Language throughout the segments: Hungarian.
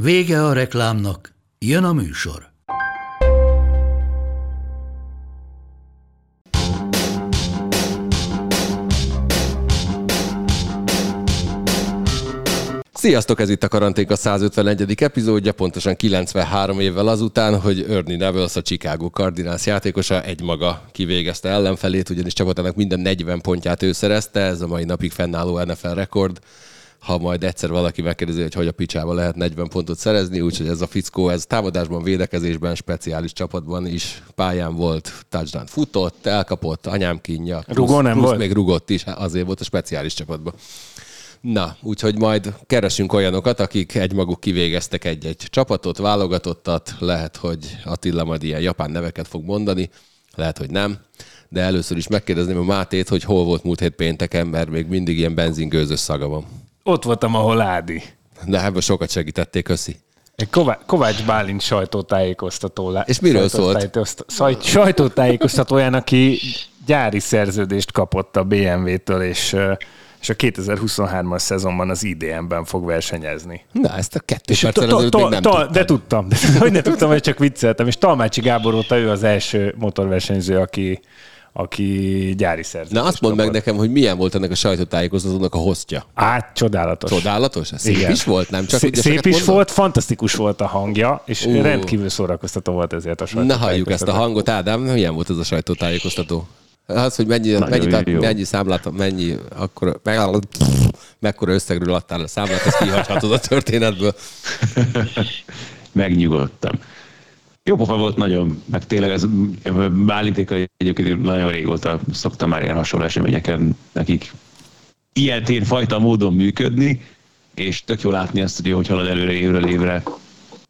Vége a reklámnak, jön a műsor. Sziasztok, ez itt a Karanténka 151. epizódja, pontosan 93 évvel azután, hogy Ernie Nevels, a Chicago Cardinals játékosa egymaga kivégezte ellenfelét, ugyanis csapatának minden 40 pontját ő szerezte, ez a mai napig fennálló NFL rekord. Ha majd egyszer valaki megkérdezi, hogy a picsába lehet 40 pontot szerezni, úgyhogy ez a fickó, ez támadásban, védekezésben, speciális csapatban is pályán volt, touchdown futott, elkapott, anyám kínja, plusz még rugott is, azért volt a speciális csapatban. Na, úgyhogy majd keresünk olyanokat, akik egymaguk kivégeztek egy-egy csapatot, válogatottat, lehet, hogy Attila majd ilyen japán neveket fog mondani, lehet, hogy nem, de először is megkérdezném a Mátét, hogy hol volt múlt hét pénteken, mert még mindig ilyen benzingőzös szaga van. Ott voltam, ahol Ádi. De ebben sokat segítették, köszi. Egy Kovács Bálint sajtótájékoztató. És miről szólt? Sajtótájékoztatóján, aki gyári szerződést kapott a BMW-től, és a 2023-as szezonban az IDM-ben fog versenyezni. Na, ezt a kettő perccel előtt még nem tudtam. De tudtam. Hogy ne tudtam, hogy csak vicceltem. És Talmácsi Gábor óta ő az első motorversenyző, aki gyári szerződést kapott. Na, azt mondd meg nekem, hogy milyen volt ennek a sajtótájékoztatónak a hostja. Á, csodálatos. Csodálatos? Szép is volt, nem? Csak szép is volt, fantasztikus volt a hangja, és rendkívül szórakoztató volt ezért a sajtótájékoztató. Na, halljuk ezt a hangot, Ádám. Milyen volt ez a sajtótájékoztató? Az, hogy mennyi számlát, mekkora összegről adtál a számlát, ezt kihagyhatod a történetből. Megnyugodtam. Jó pofa volt nagyon, meg tényleg ez Bálintéka egyébként nagyon régóta szoktam már ilyen hasonló eseményeken nekik ilyetén fajta módon működni, és tök jó látni azt, hogy halad előre évről évre.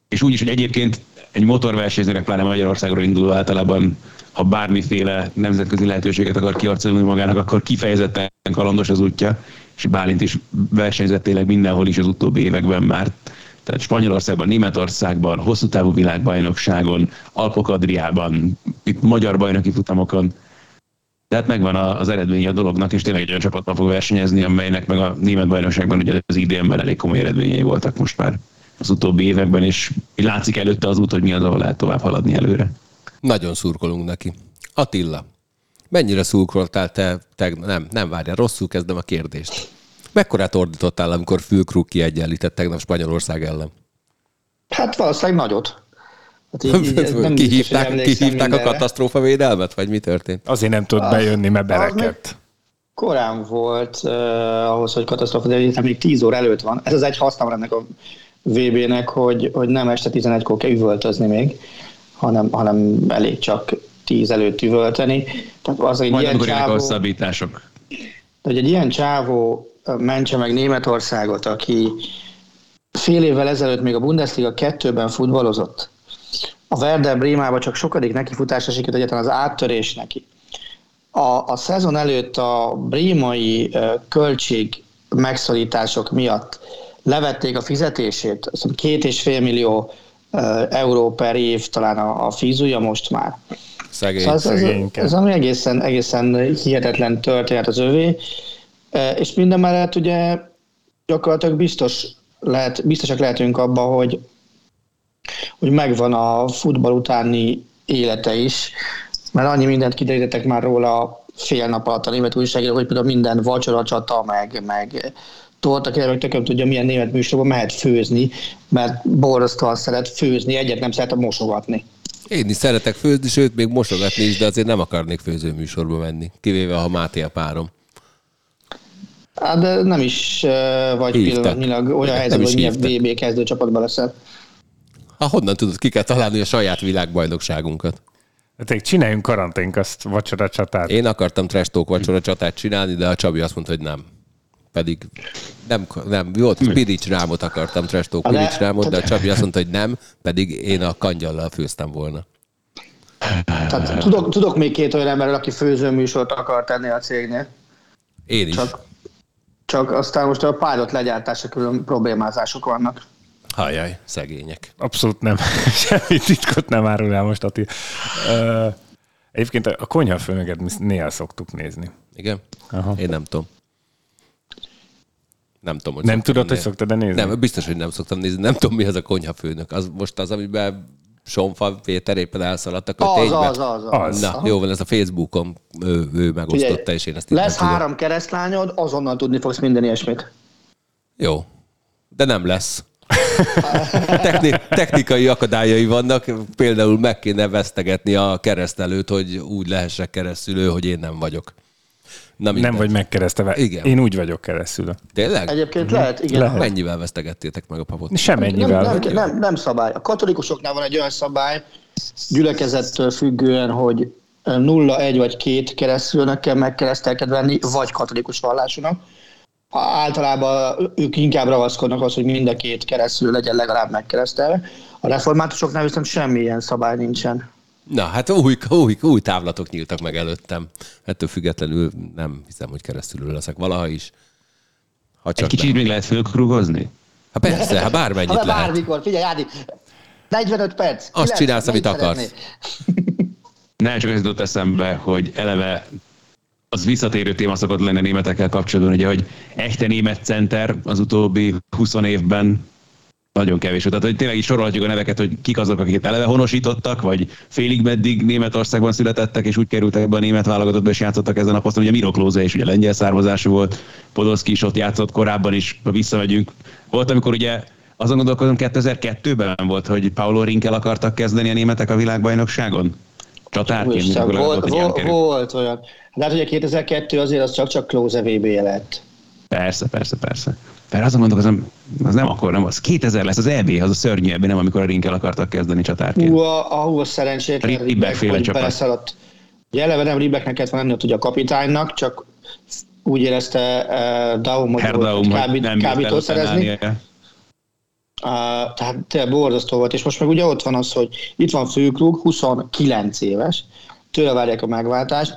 És úgyis, hogy egyébként egy motorversenyzőnek, pláne Magyarországról induló általában, ha bármiféle nemzetközi lehetőséget akar kiharcolni magának, akkor kifejezetten kalandos az útja, és Bálint is versenyzett tényleg mindenhol is az utóbbi években már. Tehát Spanyolországban, Németországban, hosszú távú világbajnokságon, Alpok-Adriában, itt magyar bajnoki futamokon. Tehát megvan az eredménye a dolognak, és tényleg egy olyan csapatban fog versenyezni, amelynek meg a német bajnokságban ugye az idénben elég komoly eredményei voltak most már az utóbbi években, és látszik előtte az út, hogy mi az, ahol lehet tovább haladni előre. Nagyon szurkolunk neki. Attila, mennyire szurkoltál te nem várjál, rosszul kezdem a kérdést. Mekkorát ordítottál, amikor Füllkrug kiegyenlített tegnap Spanyolország ellen? Hát valószínűleg nagyot. Hát így kihívták a katasztrófa védelmet, vagy mi történt? Azért nem tudott bejönni, mert berekedt. Korán volt ahhoz, hogy katasztrófa, de még 10 óra előtt van. Ez az egy használom ennek a VB-nek, hogy nem este 11-kor kell üvöltözni még, hanem elég csak 10 előtt üvölteni. Tehát az, hogy majd jönnek a hosszabbítások. Hogy egy ilyen csávó mentse meg Németországot, aki fél évvel ezelőtt még a Bundesliga 2-ben futballozott. A Werder Brémába csak sokadik nekifutásra sikerült egyetlen az áttörés neki. A szezon előtt a brémai költség megszorítások miatt levették a fizetését, 2,5 millió euró per év talán a fízúja most már. Ez ami egészen hihetetlen történet az övé, és minden mellett ugye gyakorlatilag biztosak lehetünk abban, hogy megvan a futball utáni élete is, mert annyi mindent kiderítettek már róla fél nap alatt a német újságírók, hogy például minden vacsoracsata, meg Torta kérdem, hogy tököm tudja, milyen német műsorban mehet főzni, mert borzasztóan szeret főzni, egyet nem szeret mosogatni. Én is szeretek főzni, sőt, még mosogatni is, de azért nem akarnék főzőműsorba menni, kivéve, ha Máté a párom. Hát, de nem is vagy pillanatnyilag olyan helyzet, hogy milyen VB kezdő csapatban leszel. Hát honnan tudod, ki kell találni a saját világbajnokságunkat? Tehát csináljunk karanténk azt, vacsoracsatát. Én akartam trash talk vacsoracsatát csinálni, de a Csabi azt mondta, hogy nem. pedig nem jó, Pirics rámot akartam, Trestó Pirics rámot, de a Csabi azt mondta, hogy nem, pedig én a kangyallal főztem volna. Tehát tudok még két olyan emberről, aki főzőműsort akar tenni a cégnél. Én is. Csak aztán most a pilot legyártása külön problémázások vannak. Hajjaj, szegények. Abszolút nem. Semmi titkot nem árul el most, Ati. Egyébként a konyhafőnöket mi néha szoktuk nézni. Igen? Aha. Én nem tudom. Nem tudom, nem tudod, hogy szoktad nézni? Nem, biztos, hogy nem szoktam nézni. Nem tudom, mi az a konyhafőnök. Az most az, amiben Sonfa Péter éppen elszaladt a köténybe. Az. Na, jó van, ez a Facebookon ő megosztotta, figyelj, és én ezt lesz három keresztlányod, azonnal tudni fogsz minden ilyesmit. Jó, de nem lesz. Technikai akadályai vannak, például meg kéne vesztegetni a keresztelőt, hogy úgy lehessek keresztülő, hogy én nem vagyok. Nem vagy megkeresztelve. Igen. Én úgy vagyok keresztülő. Tényleg? Egyébként lehet, igen. Lehet. Mennyivel vesztegettétek meg a papot? Semennyivel. Nem szabály. A katolikusoknál van egy olyan szabály, gyülekezettől függően, hogy 0, 1 vagy 2 keresztülőnek kell megkeresztelkedve lenni, vagy katolikus vallásúnak. Általában ők inkább ragaszkodnak az, hogy mind a két keresztülő legyen legalább megkeresztelve. A reformátusoknál viszont semmilyen szabály nincsen. Na, hát új távlatok nyíltak meg előttem. Ettől függetlenül nem hiszem, hogy keresztülő leszek valaha is. Egy kicsit még lehet fölkrúgozni? Hát persze, ha bármennyit lehet. Bármikor, figyelj, Ádi, 45 perc. Azt csinálsz, amit akarsz. Nem, csak ez jutott eszembe, hogy eleve az visszatérő téma szokott lenni németekkel kapcsolatban, ugye, hogy echte német center az utóbbi 20 évben nagyon kevés volt. Tehát, hogy tényleg is sorolhatjuk a neveket, hogy kik azok, akiket eleve honosítottak, vagy félig meddig Németországban születettek, és úgy kerültek be a német válogatottba, és játszottak ezen a poszton. Ugye Miro Klose is ugye lengyel származású volt, Podolski is ott játszott korábban is, ha visszamegyünk. Volt, amikor ugye azon gondolkozom, 2002-ben volt, hogy Paulo Rinkkel akartak kezdeni a németek a világbajnokságon. Csatárként. Volt olyan. Hát ugye 2002 azért az csak Klose VB-je lett. Persze. Mert azon gondolkozom, az nem akkor, nem az. 2000 lesz, az EB, az a szörnyű EB, nem amikor a Rinkkel akartak kezdeni csatárként. Ahol szerencsétlen Ribbeck beleszaladt. Ugye eleve nem Ribbecknek kellett volna lenni, hogy a kapitánynak, csak úgy érezte Daum, hogy kábítót szerezni. Tehát tényleg borzasztó volt, és most meg ugye ott van az, hogy itt van Füllkrug, 29 éves, tőle várják a megváltást,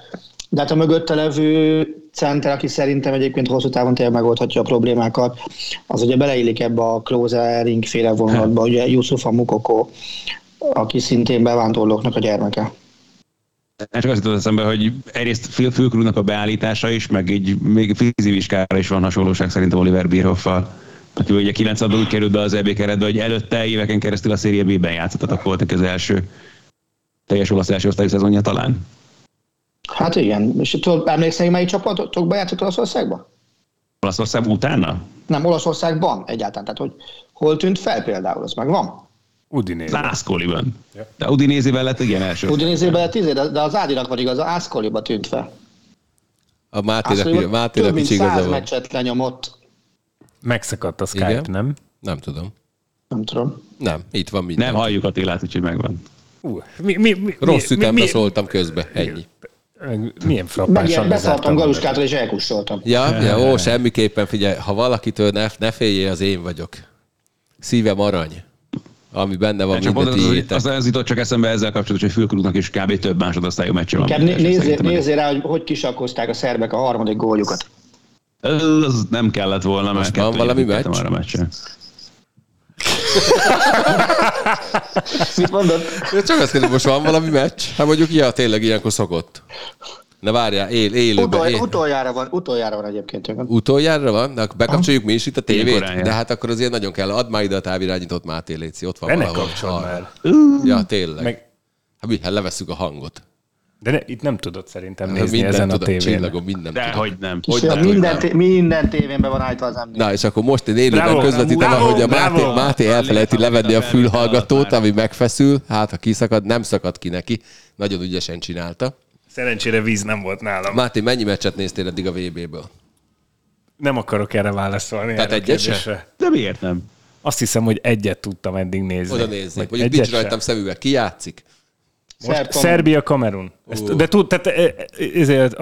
de hát a mögötte levő center, aki szerintem egyébként hosszú távon tényleg megoldhatja a problémákat, az ugye beleillik ebbe a Klose-Ring féle vonulatba, ugye Youssoufa Moukoko, aki szintén bevándorlóknak a gyermeke. Csak azt jutott eszembe, hogy egyrészt Füllkrugnak a beállítása is, meg így még fizivizskára is van hasonlóság szerintem Oliver Bierhoffal. Aki ugye 9-ben úgy került be az EB keretbe, hogy előtte éveken keresztül a Serie B-ben játszott, akkor volt az első teljes olasz első osztályú szezonja talán. Hát igen. És emlékszel, hogy melyik csapatokban játszott Olaszországban? Olaszország utána? Nem, Olaszországban egyáltalán. Tehát, hogy hol tűnt fel például, az meg van. Udinese. Aszkoliban. Ja. De Udinese-ben lett, igen, első. Udinese-ben lett, de az Ádinak van igaz, az Aszkoliban tűnt fel. A Máténak több mint 100 meccset lenyomott. Megszakadt a Skype, igen? Nem? Nem tudom. Nem, itt van minden. Nem halljuk Attilát, úgyhogy megvan. Rossz ütembe szóltam közbe, ennyi. Milyen frappásan bezártam galuskátra, és elkussoltam. Ja, semmiképpen figyelj, ha valakitől ne féljél, az én vagyok. Szívem arany, ami benne van minden tiétek. Az jutott csak eszembe ezzel kapcsolatban, hogy Füllkrugnak is kb. Több másodosztályú meccse van. Nézzél rá, hogy kisakkozták a szerbek a harmadik góljukat. Ez nem kellett volna, mert van valami meccs? Mit mondod? Én csak azt kérdezik, most van valami meccs? Hát mondjuk, ja, tényleg ilyenkor szokott. Na várjál, élőben. Utoljára van egyébként. Utoljára van? Na, bekapcsoljuk mi is itt a tévét? De hát akkor azért nagyon kell. Add már ide a távirányítót, Máté, léci. Ott van de valahol. Ja, tényleg. Hát levesszük a hangot. De itt nem tudod szerintem nézni ezen a tévén. Dehogy nem. Minden tévénben van állítva az ember. Na, és akkor most én élőben közvetítem, ahogy a Máté elfelejti levenni a fülhallgatót, ami megfeszül. Hát, ha kiszakad, nem szakad ki neki. Nagyon ügyesen csinálta. Szerencsére víz nem volt nálam. Máté, mennyi meccset néztél eddig a VB-ből? Nem akarok erre válaszolni. Tehát egyet sem? De miért nem? Azt hiszem, hogy egyet tudtam eddig nézni. Oda nézni. Mondjuk nincs rajtam szemüveg. Ki játszik? Szerbia, Kamerun. De ezért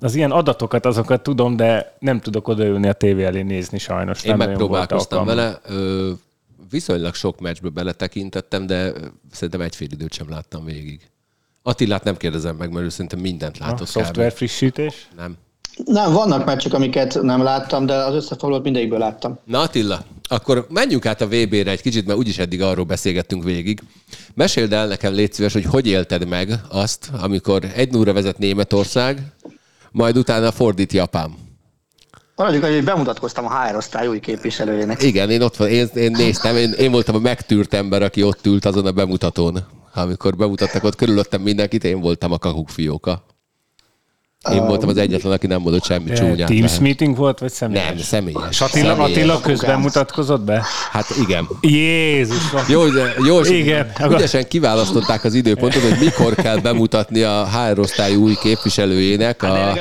az ilyen adatokat, azokat tudom, de nem tudok odaülni a tévé elé nézni sajnos. Én megpróbálkoztam vele. Viszonylag sok meccsből beletekintettem, de szerintem egyfél időt sem láttam végig. Attilát nem kérdezem meg, mert ő szerintem mindent látott. Szoftver frissítés? Nem. Nem, vannak meccsek, amiket nem láttam, de az összefoglalót mindegyikből láttam. Na Attila, akkor menjünk át a VB-re egy kicsit, mert úgyis eddig arról beszélgettünk végig. Meséld el nekem, légy szíves, hogy hogy élted meg azt, amikor 1-0-ra vezet Németország, majd utána fordít Japán. Maradjuk, hogy bemutatkoztam a HR osztály új képviselőjének. Igen, én ott van, én néztem, én voltam a megtűrt ember, aki ott ült azon a bemutatón. Amikor bemutattak, ott körülöttem mindenkit, én voltam a kakukfióka. Én voltam az egyetlen, aki nem mondott semmi csúnyát. Teams meeting volt, vagy személyes? Nem, személyes. Attila közben mutatkozott be? Hát igen. Jézusom! Ügyesen kiválasztották az időpontot, hogy mikor kell bemutatni a HR osztály új képviselőjének a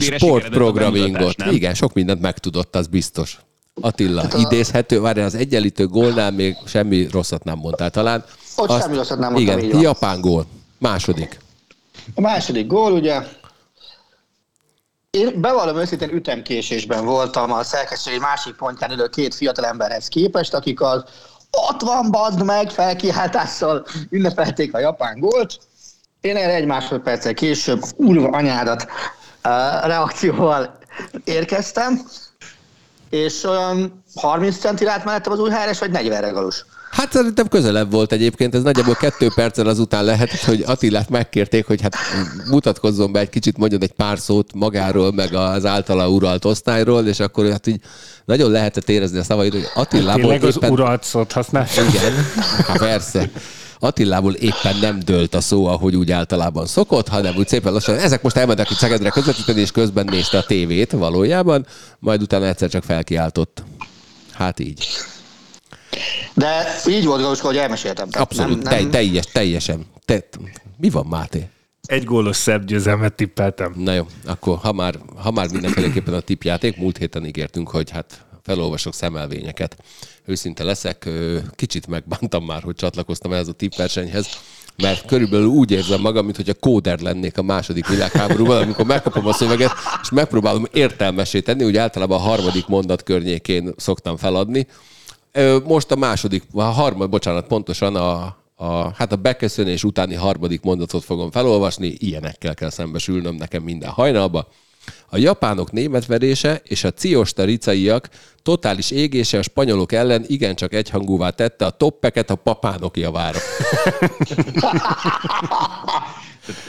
sportprogrammingot. Igen, sok mindent megtudott, az biztos. Attila, idézhető, várjál, az egyenlítő gólnál még semmi rosszat nem mondtál talán. Ott semmi rosszat nem mondtam. Igen, japán gól. Második. A második gól, ugye... Én bevallom őszintén ütemkésésben voltam a szerkesztő egy másik pontján ülő két fiatalemberhez képest, akik az ott van, bazd meg, felkiáltással ünnepelték a japán gólt. Én erre egy másodperccel később kurva anyádat reakcióval érkeztem, és olyan 30 centire állt mellettem az új háres, vagy 40 regalus. Hát szerintem közelebb volt egyébként, ez nagyjából 2 perccel azután lehetett, hogy Attilát megkérték, hogy hát mutatkozzon be egy kicsit, mondjon egy pár szót magáról, meg az általa uralt osztályról, és akkor hát így nagyon lehetett érezni a szavait, hogy Attilából éppen... Tényleg az uralt szót használ. Igen, hát persze. Attilából éppen nem dőlt a szó, ahogy úgy általában szokott, hanem úgy szépen lassan. Ezek most elmentek itt Szegedre közvetíteni, és közben nézte a tévét valójában, majd utána egyszer csak felkiáltott. Hát így. De így volt Galuska, hogy elmeséltem. Abszolút, nem... teljesen. Mi van, Máté? Egy gólos szerb győzelmet tippeltem. Na jó, akkor ha már mindenféleképpen a tippjáték, múlt héten ígértünk, hogy hát felolvasok szemelvényeket. Őszinte leszek, kicsit megbántam már, hogy csatlakoztam ehhez a tippversenyhez, mert körülbelül úgy érzem magam, mintha kóder lennék a második világháborúban, amikor megkapom a szöveget, és megpróbálom értelmesé tenni, úgy általában a harmadik mondat környékén szoktam feladni. Most a beköszönés utáni harmadik mondatot fogom felolvasni, ilyenekkel kell szembesülnöm nekem minden hajnalba. A japánok németverése és a ciostaricaiak totális égése a spanyolok ellen igencsak egyhangúvá tette a toppeket a papánok javára.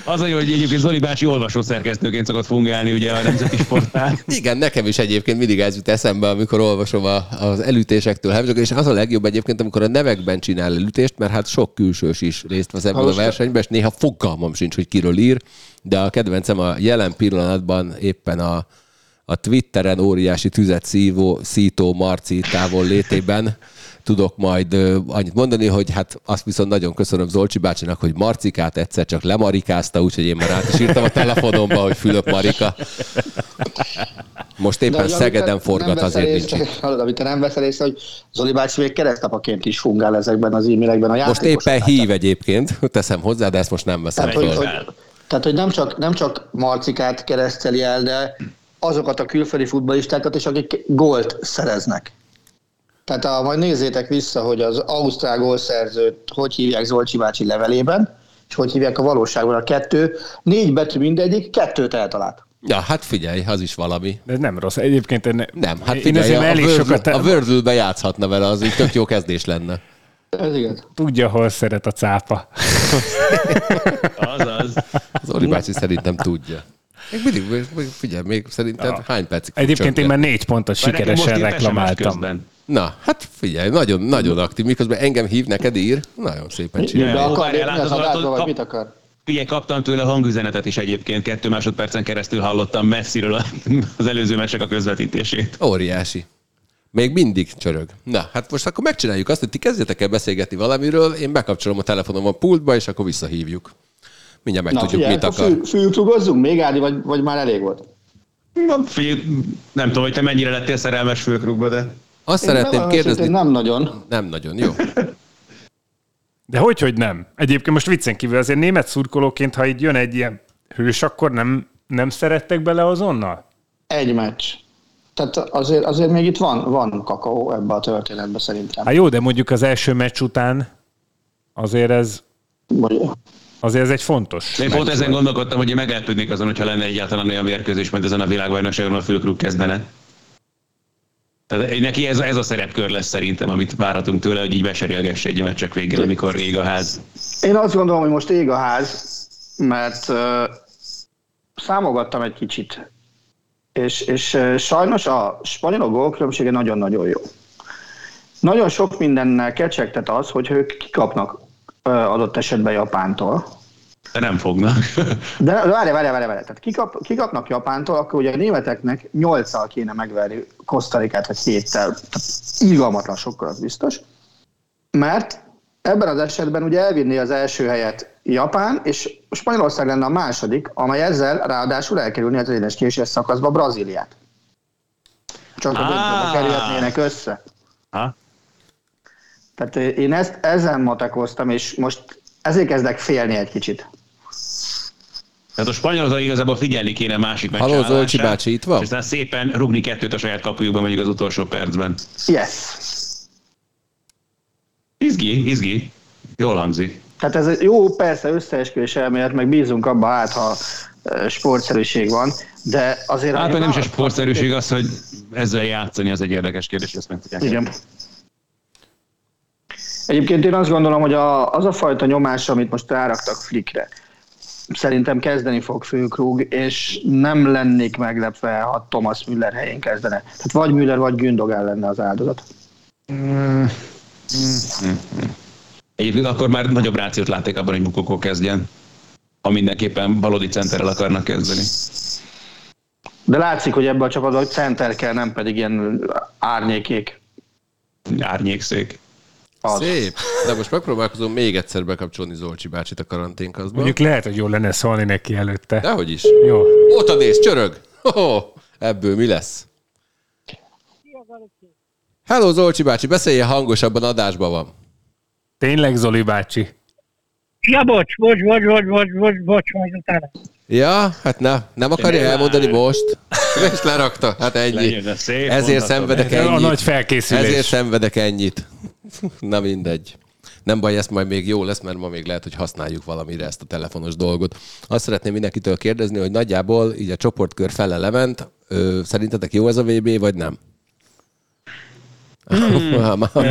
Az a jó, hogy egyébként Zoli bácsi olvasószerkesztőként szokott fungálni ugye a Nemzeti Sportnál. Igen, nekem is egyébként mindig ez jut eszembe, amikor olvasom az elütésektől, és az a legjobb egyébként, amikor a nevekben csinál elütést, mert hát sok külsős is részt vesz ebben a versenyben, és néha fogalmam sincs, hogy kiről ír, de a kedvencem a jelen pillanatban éppen a Twitteren óriási tüzet szító Marci távol létében tudok majd annyit mondani, hogy hát azt viszont nagyon köszönöm Zolcsi bácsinak, hogy Marcikát egyszer csak lemarikázta, úgyhogy én már át is írtam a telefonomba, hogy Fülöp Marika. Most éppen Szegeden forgat, azért nincs itt. Amit te nem veszel észre, hogy Zoli bácsi még keresztapaként is fungál ezekben az e-mailekben a játékosoknál. Most éppen hív egyébként, teszem hozzá, de ezt most nem veszem fel. Tehát, hogy nem csak Marcikát kereszteli el, de azokat a külföldi futballistákat is, akik gólt szereznek. Tehát majd nézzétek vissza, hogy az ausztrál gólszerzőt hogy hívják Zolcsi bácsi levelében, és hogy hívják a valóságban a 4 betű mindegyik, 2 eltalált. Ja, hát figyelj, az is valami. De nem rossz. Egyébként nem, hát figyelj, a Wordle-be játszhatna vele, az így tök jó kezdés lenne. Ez igaz. Tudja, hol szeret a cápa. Azaz. Zoli bácsi szerintem tudja. Még szerintem hány percig? Egyébként én már 4 pontot sikeresen reklamáltam. Na, hát figyelj, nagyon aktív, miközben engem hív, neked ír, nagyon szépen csinálja. Figyelj, kaptam tőle hangüzenetet is egyébként, 2 másodpercen keresztül hallottam messziről az előző meccsek a közvetítését. Óriási. Még mindig csörög. Na, hát most akkor megcsináljuk azt, hogy ti kezdjetek el beszélgetni valamiről, én bekapcsolom a telefonom a pultba, és akkor visszahívjuk. Mindjárt megtudjuk, mit akar. Na, fülklugozzunk még, Ádi, vagy már elég volt? Na, figyelj, nem tudom, hogy te mennyire lettél szerelmes fülkrugba, de... Azt én szeretném kérdezni... Nem nagyon. Nem nagyon, jó. De De hogy nem. Egyébként most viccen kívül azért német szurkolóként, ha így jön egy ilyen hős, akkor nem szerettek bele azonnal? Egy meccs. Tehát azért még itt van kakaó ebbe a történetbe szerintem. Hát jó, de mondjuk az első meccs után azért ez egy fontos. Én pont ezen gondolkodtam, hogy meglepődnék azon, hogyha lenne egyáltalán olyan mérkőzés, mint ezen a világbajnokságon, a Fülkrug kezdene. Tehát neki ez a szerepkör lesz szerintem, amit várhatunk tőle, hogy így beserélgesse egy meccsek végén, amikor ég a ház. Én azt gondolom, hogy most ég a ház, mert számogattam egy kicsit, és sajnos a spanyolok gólkülönbsége nagyon-nagyon jó. Nagyon sok mindennel kecsegtet az, hogy ők kikapnak adott esetben Japántól. De nem fognak. De várj. Tehát kikapnak Japántól, akkor ugye a németeknek 8-al kéne megverni Kosztarikát, vagy 7-tel. Irgalmatlan sokkal, az biztos. Mert ebben az esetben ugye elvinné az első helyet Japán, és Spanyolország lenne a második, amely ezzel ráadásul elkerülni az egyenes késés szakaszba Brazíliát. Csak a döntőbe kerülhetnének össze. Tehát én ezen matekoztam, és most ezért kezdek félni egy kicsit. Tehát a spanyolokra igazából figyelni kéne másik meccs állását. Halló, Zolcsi bácsi, itt van? És aztán szépen rugni 2-t a saját kapujukban, mondjuk az utolsó percben. Yes. Izgi. Jól hangzik. Tehát ez jó, persze összeesküvés elmélet, meg bízunk abba, ha sportszerűség van, de azért... Hát nem is a sportszerűség az, hogy ezzel játszani, az egy érdekes kérdés, ezt meg tudják. Igen. Egyébként én azt gondolom, hogy az a fajta nyomás, amit most ráraktak Flickre, szerintem kezdeni fog Füllkrug, és nem lennék meglepve, ha Thomas Müller helyén kezdene. Tehát vagy Müller, vagy Gündogan lenne az áldozat. Egyébként akkor már nagyobb rációt látték abban, hogy Moukoko kezdjen, ha mindenképpen valódi centerrel akarnak kezdeni. De látszik, hogy ebben a csapatban center kell, nem pedig ilyen árnyékék. Árnyékszék. Az. Szép, de most megpróbálkozom még egyszer bekapcsolni Zolcsi bácsit a karanténkazba. Mondjuk lehet, hogy jól lenne szólni neki előtte. Dehogy is. Jó. Óta néz, csörög. Ebből mi lesz? Hello Zolcsi bácsi, beszéljen hangosabban, adásban van. Tényleg Zoli bácsi? Ja, bocs, majd utána. Ja, hát nem akarja elmondani most. És lerakta, hát ennyi. Ezért szenvedek ennyit. A nagy felkészülés. Ezért szenvedek ennyit. Na mindegy. Nem baj, ez majd még jó lesz, mert ma még lehet, hogy használjuk valamire ezt a telefonos dolgot. Azt szeretném mindenkitől kérdezni, hogy nagyjából így a csoportkör fele lement. Szerintetek jó ez a VB, vagy nem?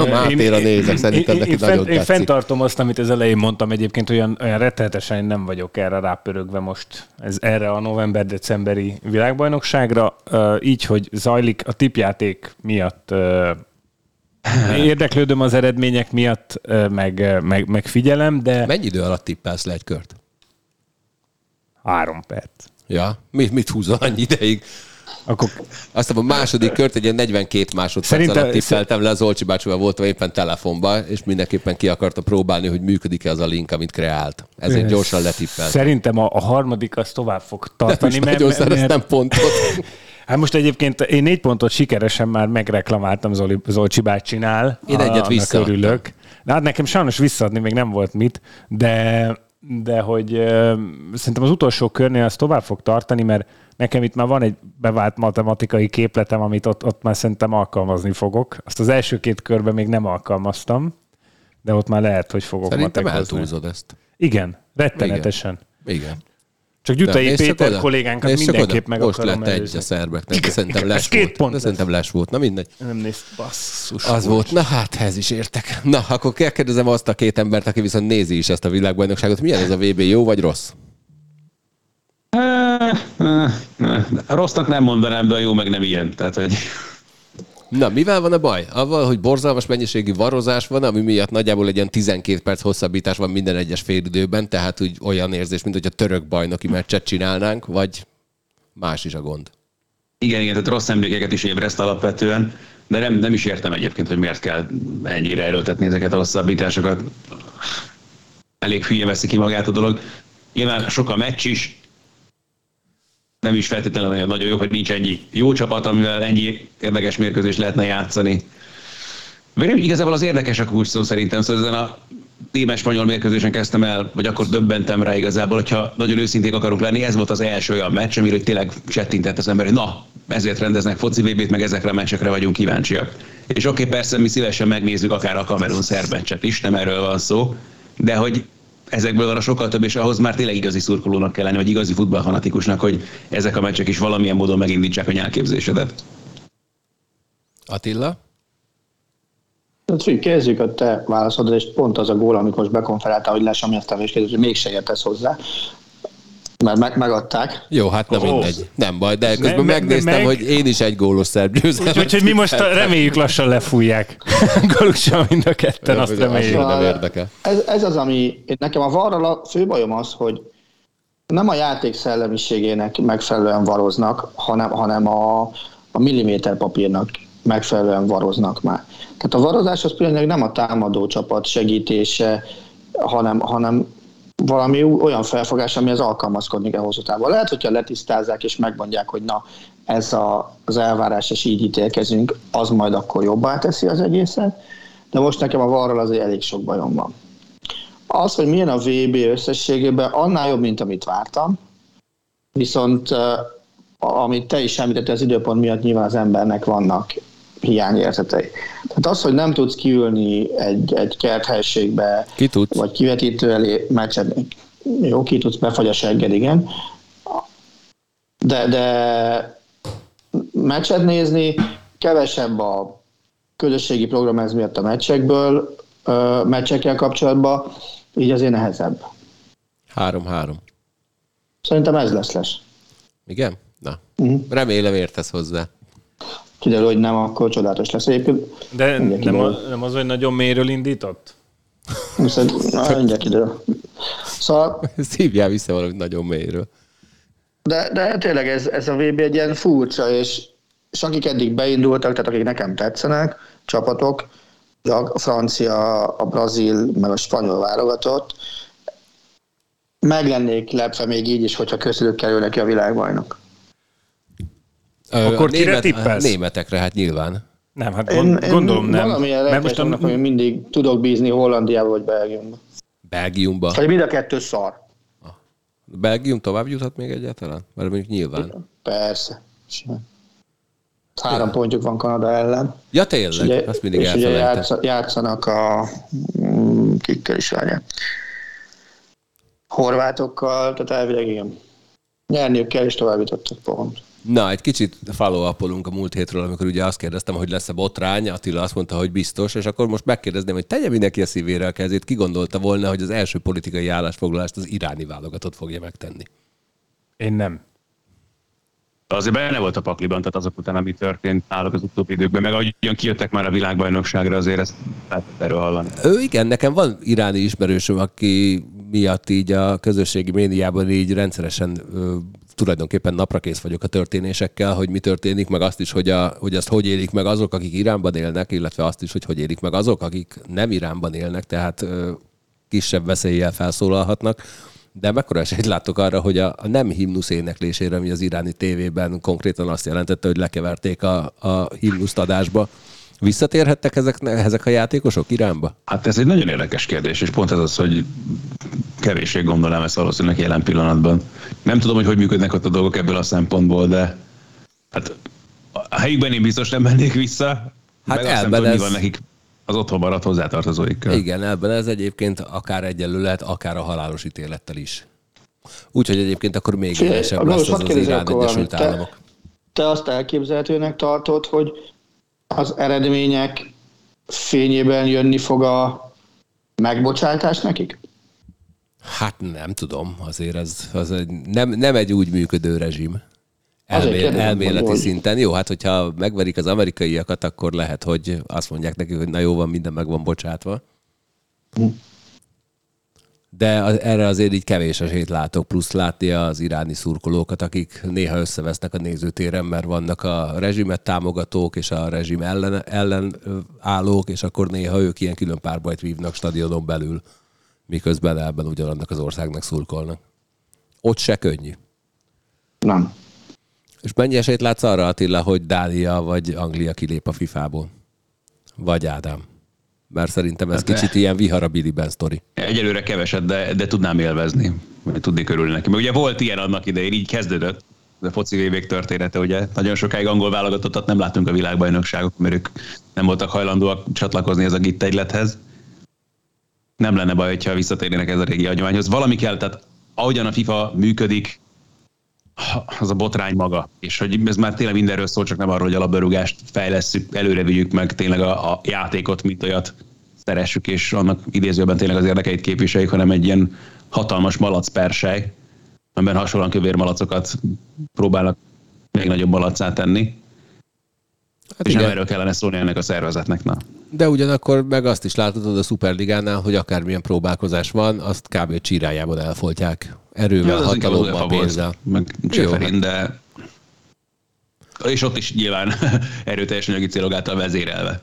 Mátéra nézek, szerintem neki nagyon tetszik. Én fenntartom azt, amit az elején mondtam egyébként, olyan rettenetesen nem vagyok erre rápörögve most. Erre a november-decemberi világbajnokságra. Így, hogy zajlik a tippjáték miatt... Érdeklődöm az eredmények miatt, meg figyelem, de... Mennyi idő alatt tippelsz le egy kört? 3 perc. Ja? Mit húzol annyi ideig? Akkor... Aztán a második kört egy ilyen 42 másodperc alatt tippeltem le, az Olcsi bácsival voltam éppen telefonban, és mindenképpen ki akarta próbálni, hogy működik-e az a link, amit kreált. Ezért gyorsan letippeltem. Szerintem a harmadik az tovább fog tartani. De most nem pontot. Hát most egyébként én 4 pontot sikeresen már megreklamáltam, Zolcsi bácsinál. Én egyet visszaadtam. De hát nekem sajnos visszaadni még nem volt mit, de hogy szerintem az utolsó körnél az tovább fog tartani, mert nekem itt már van egy bevált matematikai képletem, amit ott már szerintem alkalmazni fogok. Azt az első 2 körben még nem alkalmaztam, de ott már lehet, hogy fogok matekozni. Szerintem eltúlzod ezt. Igen, rettenetesen. Igen. Csak Gyutai Péter kollégánkat mindenképp meg most akarom előzni. Most lett egy a szerbeknek, de szerintem les volt. Na mindegy. Nem nézd, basszus. Az volt. Na hát, ez is értek. Na, akkor kérdezem azt a 2 embert, aki viszont nézi is ezt a világbajnokságot. Milyen ez a VB, jó vagy rossz? Rossznak nem mondanám, de jó meg nem ilyen. Tehát, hogy... Na, mivel van a baj? Avval, hogy borzalmas mennyiségű varozás van, ami miatt nagyjából egy ilyen 12 perc hosszabbítás van minden egyes félidőben, tehát úgy olyan érzés, mint hogy a török bajnoki meccset csinálnánk, vagy más is a gond. Igen, tehát rossz emlékeket is ébreszt alapvetően, de nem is értem egyébként, hogy miért kell ennyire erőltetni ezeket a hosszabbításokat. Elég hülye veszi ki magát a dolog. Nyilván sok a meccs is, nem is feltétlenül nagyon jó, hogy nincs ennyi jó csapat, amivel ennyi érdekes mérkőzést lehetne játszani. Végül igazából az érdekes a kulcs szó szerintem, szóval ezen a német-spanyol mérkőzésen kezdtem el, vagy akkor döbbentem rá igazából, hogyha nagyon őszinték akarunk lenni, ez volt az első olyan meccs, amiről tényleg csettintett az ember, hogy na, ezért rendeznek foci VB-t, meg ezekre a meccsekre vagyunk kíváncsiak. És oké, persze mi szívesen megnézzük akár a Kamerun-szerb meccset is, nem erről van szó, de hogy ezekből van a sokkal több, és ahhoz már tényleg igazi szurkolónak kell lenni, vagy igazi futballfanatikusnak, hogy ezek a meccsek is valamilyen módon megindítsák a nyálképzésedet. Attila? Kezdjük a te válaszod, és pont az a gól, amikor most bekonferáltál, hogy lesz, ami aztán is kérdés, hogy mégsem értesz hozzá. Mert megadták. Jó, hát nem mindegy. Nem baj, de közben megnéztem, hogy én is egy gólos szerb győzelmet. Úgyhogy mi most reméljük lassan lefújják. Golussal mind a ketten, azt reméljük. Ez az, ami nekem a VAR-ral a fő bajom az, hogy nem a játék szellemiségének megfelelően varoznak, hanem a milliméter papírnak megfelelően varoznak már. Tehát a varozás az például nem a támadó csapat segítése, hanem valami olyan felfogás, amihez alkalmazkodni kell hosszú távon. Lehet, hogyha letisztázzák és megmondják, hogy na, ez az elvárás, és így ítélkezünk, az majd akkor jobbá teszi az egészet, de most nekem a VAR-ral azért elég sok bajom van. Az, hogy milyen a VB összességében, annál jobb, mint amit vártam, viszont amit te is említettél, az időpont miatt nyilván az embernek vannak hiányérzetei. Tehát az, hogy nem tudsz kiülni egy kerthelységbe, ki tudsz? Vagy kivetítő elé meccset, jó, ki tudsz, befagy a segged, igen. De meccset nézni, kevesebb a közösségi program ez miatt a meccsekből, meccsekkel kapcsolatban, így azért nehezebb. 3-3. Szerintem ez lesz. Igen? Na. Uh-huh. Remélem értesz hozzá. Kiderül, hogy nem, akkor csodálatos lesz egyébként. De nem az, hogy nagyon mélyről indított? Mindjárt kiderül. Szóval... Szívjál vissza valamit nagyon mélyről. De tényleg ez a VB egy ilyen furcsa, és akik eddig beindultak, tehát akik nekem tetszenek, csapatok, a francia, a brazil, meg a spanyol válogatott, meg lennék lepve még így is, hogyha közülük kerülnek ki a világbajnok. Akkor kire tippelsz? Németekre, hát nyilván. Nem, hát gondolom nem. Valamilyen rekesnek, hogy mindig tudok bízni Hollandiába vagy Belgiumba. Belgiumba? Vagy mind a kettő szar. Belgium tovább juthat még egyáltalán? Mert mondjuk nyilván. Persze. 3 pontjuk van Kanada ellen. Ja, tényleg. És ugye, azt mindig elfelejtem. És ugye játszanak a... kikkel is várják. Horvátokkal, tehát elvileg igen. Nyerniük kell, és tovább jutottak pont. Na, egy kicsit follow-upolunk a múlt hétről, amikor ugye azt kérdeztem, hogy lesz-e botrány, Attila azt mondta, hogy biztos, és akkor most megkérdezném, hogy tegye mindenki a szívére a kezét, ki gondolta volna, hogy az első politikai állásfoglalást az iráni válogatott fogja megtenni? Én nem. Azért benne volt a pakliban, tehát azok után, ami történt náluk az utóbbi időkben, meg ahogyan kijöttek már a világbajnokságra, azért ezt lehetett erről hallani. Igen, nekem van iráni ismerősöm, aki miatt így a közösségi médiában így rendszeresen tulajdonképpen naprakész vagyok a történésekkel, hogy mi történik, meg azt is, hogy azt hogy élik meg azok, akik Iránban élnek, illetve azt is, hogy élik meg azok, akik nem Iránban élnek, tehát kisebb veszéllyel felszólalhatnak. De mekkora esélyt látok arra, hogy a nem himnusz éneklésére, ami az iráni tévében konkrétan azt jelentette, hogy lekeverték a himnuszt adásba. Visszatérhettek ezek a játékosok Iránba? Hát ez egy nagyon érdekes kérdés, és pont ez az, hogy kevésség gondolom ezt valószínűleg jelen pillanatban. Nem tudom, hogy működnek ott a dolgok ebből a szempontból, de hát a helyükben én biztos nem mennék vissza, hát meg azt nem tudom, mi van nekik az otthon maradt hozzátartozóikkal. Igen, ebben ez egyébként akár egyenlő lehet, akár a halálos ítélettel is. Úgyhogy egyébként akkor még élesebb lesz az Irán Egyesült Államok. Te azt elképzelhetőnek tartod, hogy az eredmények fényében jönni fog a megbocsátás nekik? Hát nem tudom, azért az nem egy úgy működő rezsim. Elméleti szinten. Jó, hát hogyha megverik az amerikaiakat, akkor lehet, hogy azt mondják nekik, hogy na jó van, minden meg van bocsátva. De erre azért így kevés esélyt látok, plusz látni az iráni szurkolókat, akik néha összevesznek a nézőtéren, mert vannak a rezsimet támogatók és a rezsim ellen állók, és akkor néha ők ilyen külön párbajt vívnak stadionon belül, miközben elben ugyanannak az országnak szurkolnak. Ott se könnyű. Nem. És mennyi esélyt látsz arra, Attila, hogy Dánia vagy Anglia kilép a FIFA-ból? Vagy Ádám? Bár szerintem ez de kicsit ilyen viharabiliben sztori. Egyelőre keveset, de tudnám élvezni, vagy tudnék örülni neki. Mert ugye volt ilyen annak idején, így kezdődött a foci VB-k története, ugye nagyon sokáig angol válogatottat nem látunk a világbajnokságok, mert ők nem voltak hajlandóak csatlakozni ez a gitt egylethez. Nem lenne baj, hogyha visszatérnének ez a régi hagyományhoz. Valami kell, tehát ahogyan a FIFA működik, az a botrány maga. És hogy ez már tényleg mindenről szól, csak nem arról, hogy a labdarúgást fejlesszük, előre vigyük meg tényleg a játékot, mint olyat szeressük, és annak idézőben tényleg az érdekeit képviseljük, hanem egy ilyen hatalmas malacpersely, amiben hasonlóan kövér malacokat próbálnak még nagyobb malacát tenni. Hát és igen, nem erről kellene szólni ennek a szervezetnek. Na. De ugyanakkor meg azt is láthatod a Szuperligánál, hogy akármilyen próbálkozás van, azt kb. Csírájában elfoltják. Erővel, hatalommal, pénzzel. Meg Cseferin, de... És ott is nyilván erőteljes anyagi célok által vezérelve.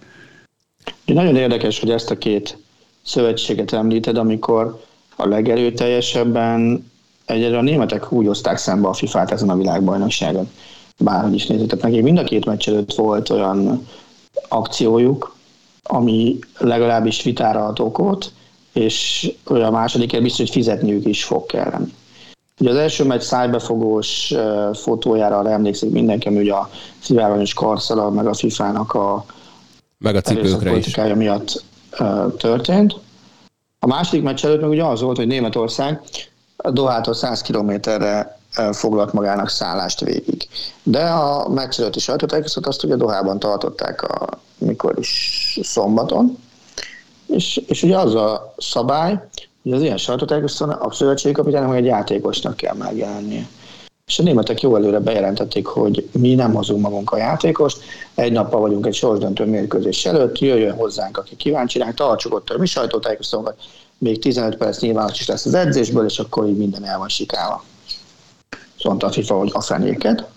Nagyon érdekes, hogy ezt a két szövetséget említed, amikor a legerőteljesebben egyre a németek úgy hozták szembe a FIFA-t ezen a világbajnokságon. Bárhogy is nézett. Tehát nekik mind a két meccs előtt volt olyan akciójuk, ami legalábbis vitára ad okot, és a másodikért biztos, hogy fizetniük is fog kellene. Ugye az első meccs szájbefogós fotójára arra emlékszik mindenki, hogy a szivárványos karszala meg a FIFA-nak a erőszakpolitikája miatt történt. A második meccs előtt meg ugye az volt, hogy Németország a Dohától 100 kilométerre foglalt magának szállást végig. De a meccs előtti sajtótájékoztatót azt ugye Dohában tartották mikor is szombaton, és ugye az a szabály, hogy az ilyen sajtótájékoztatón a szövetségi kapitánynak egy játékosnak kell megjelennie. És a németek jó előre bejelentették, hogy mi nem hozunk magunk a játékost, egy nappal vagyunk egy sorsdöntő mérkőzés előtt, jöjjön hozzánk, aki kíváncsi ránk, tartsuk ott a mi sajtótájékoztatónkat, még 15 perc nyilvános is lesz az edzésből, és akkor így minden el van sikálva. Szóval a FIFA, hogy a fenéket,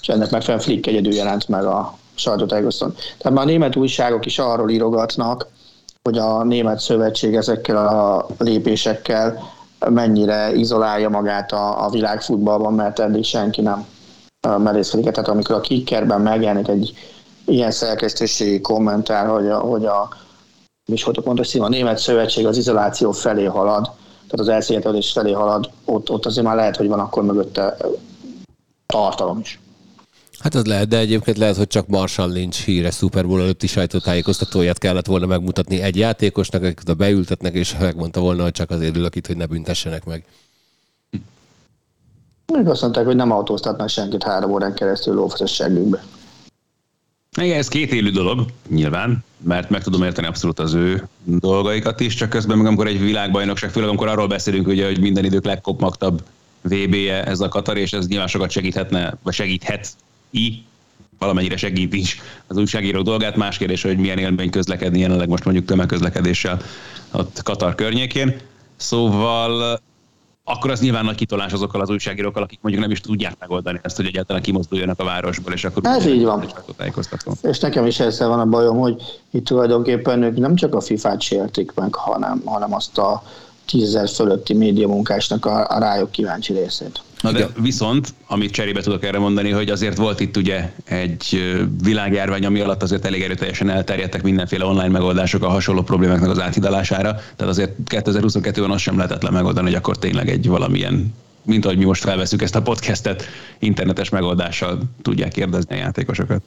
és ennek megfelelően Flick egyedül jelent meg a sajtótájékoztatón. Tehát már a német újságok is arról írogatnak, hogy a német szövetség ezekkel a lépésekkel mennyire izolálja magát a világ futballban, mert eddig senki nem merészkedik. Tehát amikor a kickerben megjelenik egy ilyen szerkesztőségi kommentár, hogy a német szövetség az izoláció felé halad, tehát az elszigetelődés felé halad, ott azért már lehet, hogy van akkor mögötte tartalom is. Hát az lehet, de egyébként lehet, hogy csak Marshall Lynch híres Super Bowl előtti sajtótájékoztatóját kellett volna megmutatni egy játékosnak, akit a beültetnek, és megmondta volna, hogy csak azért ülök itt, hogy ne büntessenek meg. Még azt mondták, hogy nem autóztatnak senkit 3 órán keresztül lófasz seggükbe. Igen, ez kétélű dolog, nyilván, mert meg tudom érteni abszolút az ő dolgaikat is, csak közben meg amikor egy világbajnokság, főleg amikor arról beszélünk, ugye, hogy minden idők legkopmaktabb VB-je ez a Katar, és ez nyilván sokat segíthetne, vagy segíthet, valamennyire segít is az újságírók dolgát. Más kérdés, hogy milyen élmény közlekedni jelenleg most mondjuk tömegközlekedéssel ott Katar környékén. Szóval akkor az nyilván nagy kitolás azokkal az újságírókkal, akik mondjuk nem is tudják megoldani ezt, hogy egyáltalán kimozduljanak a városból, és akkor... Ez így van. És nekem is ezzel van a bajom, hogy itt tulajdonképpen ők nem csak a FIFA-t sértik meg, hanem azt a 10 000 fölötti médiamunkásnak a rájuk kíváncsi részét. Na de viszont, amit cserébe tudok erre mondani, hogy azért volt itt ugye egy világjárvány, ami alatt azért elég erőteljesen elterjedtek mindenféle online megoldások a hasonló problémáknak az áthidalására, tehát azért 2022-ben azt sem lehetetlen megoldani, hogy akkor tényleg egy valamilyen, mint ahogy mi most felveszünk ezt a podcastet, internetes megoldással tudják kérdezni a játékosokat.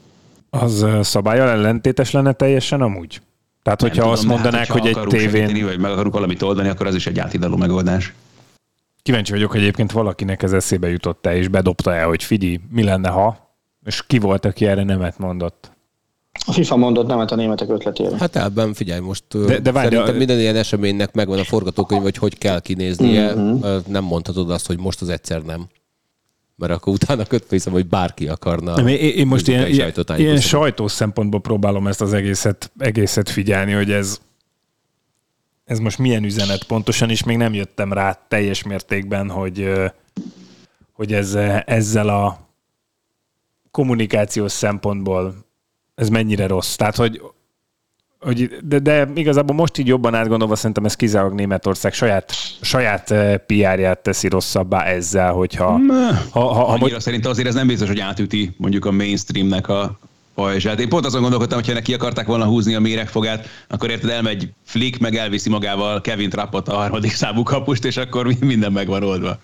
Az szabályal ellentétes lenne teljesen amúgy? Tehát, hogyha tudom, azt mondanák, hogy egy tévén... Segíteni, vagy meg akarunk valamit oldani, akkor az is egy áthidaló megoldás. Kíváncsi vagyok, hogy egyébként valakinek ez eszébe jutott-e, és bedobta el, hogy figyelj, mi lenne, ha? És ki volt, aki erre nemet mondott? A FIFA mondott nemet a németek ötletére. Hát ebben figyelj most, de szerintem minden ilyen eseménynek megvan a forgatókönyv, hogy hogy kell kinéznie. Mm-hmm. Nem mondhatod azt, hogy most az egyszer nem. Mert akkor utána kötfészem, hogy bárki akarna. Nem, én most ilyen sajtós szempontból próbálom ezt az egészet figyelni, hogy ez most milyen üzenet pontosan, és még nem jöttem rá teljes mértékben, hogy ezzel a kommunikációs szempontból ez mennyire rossz. Tehát, de igazából most így jobban átgondolva szerintem ez kizárólag Németország saját PR-ját teszi rosszabbá ezzel, hogyha... Annyira szerintem azért ez nem biztos, hogy átüti mondjuk a mainstreamnek a pajzsát. Én pont azon gondolkodtam, hogyha neki akarták volna húzni a méregfogát, akkor érted, elmegy Flick, meg elviszi magával Kevin Trappot, a harmadik számú kapust, és akkor minden meg van oldva.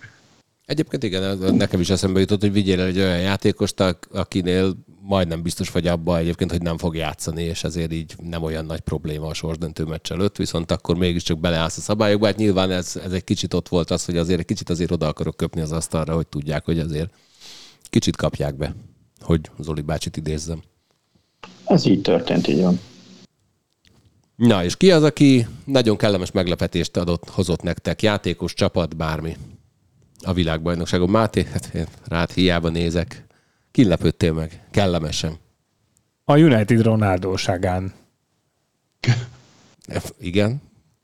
Egyébként igen, nekem is eszembe jutott, hogy vigyél el egy olyan játékost, akinél majdnem biztos vagy abban egyébként, hogy nem fog játszani, és ezért így nem olyan nagy probléma a sorsdöntő meccs előtt, viszont akkor mégiscsak beleállsz a szabályokba. Hát nyilván ez egy kicsit ott volt az, hogy azért egy kicsit azért oda akarok köpni az asztalra, hogy tudják, hogy azért kicsit kapják be, hogy Zoli bácsit idézzem. Ez így történt, így van. Na, és ki az, aki nagyon kellemes meglepetést hozott nektek? Játékos, csapat, bármi? A világbajnokságon. Máté, hát én rád hiába nézek. Ki lepődtél meg? Kellemesen. A United Ronaldo-ságán. Igen?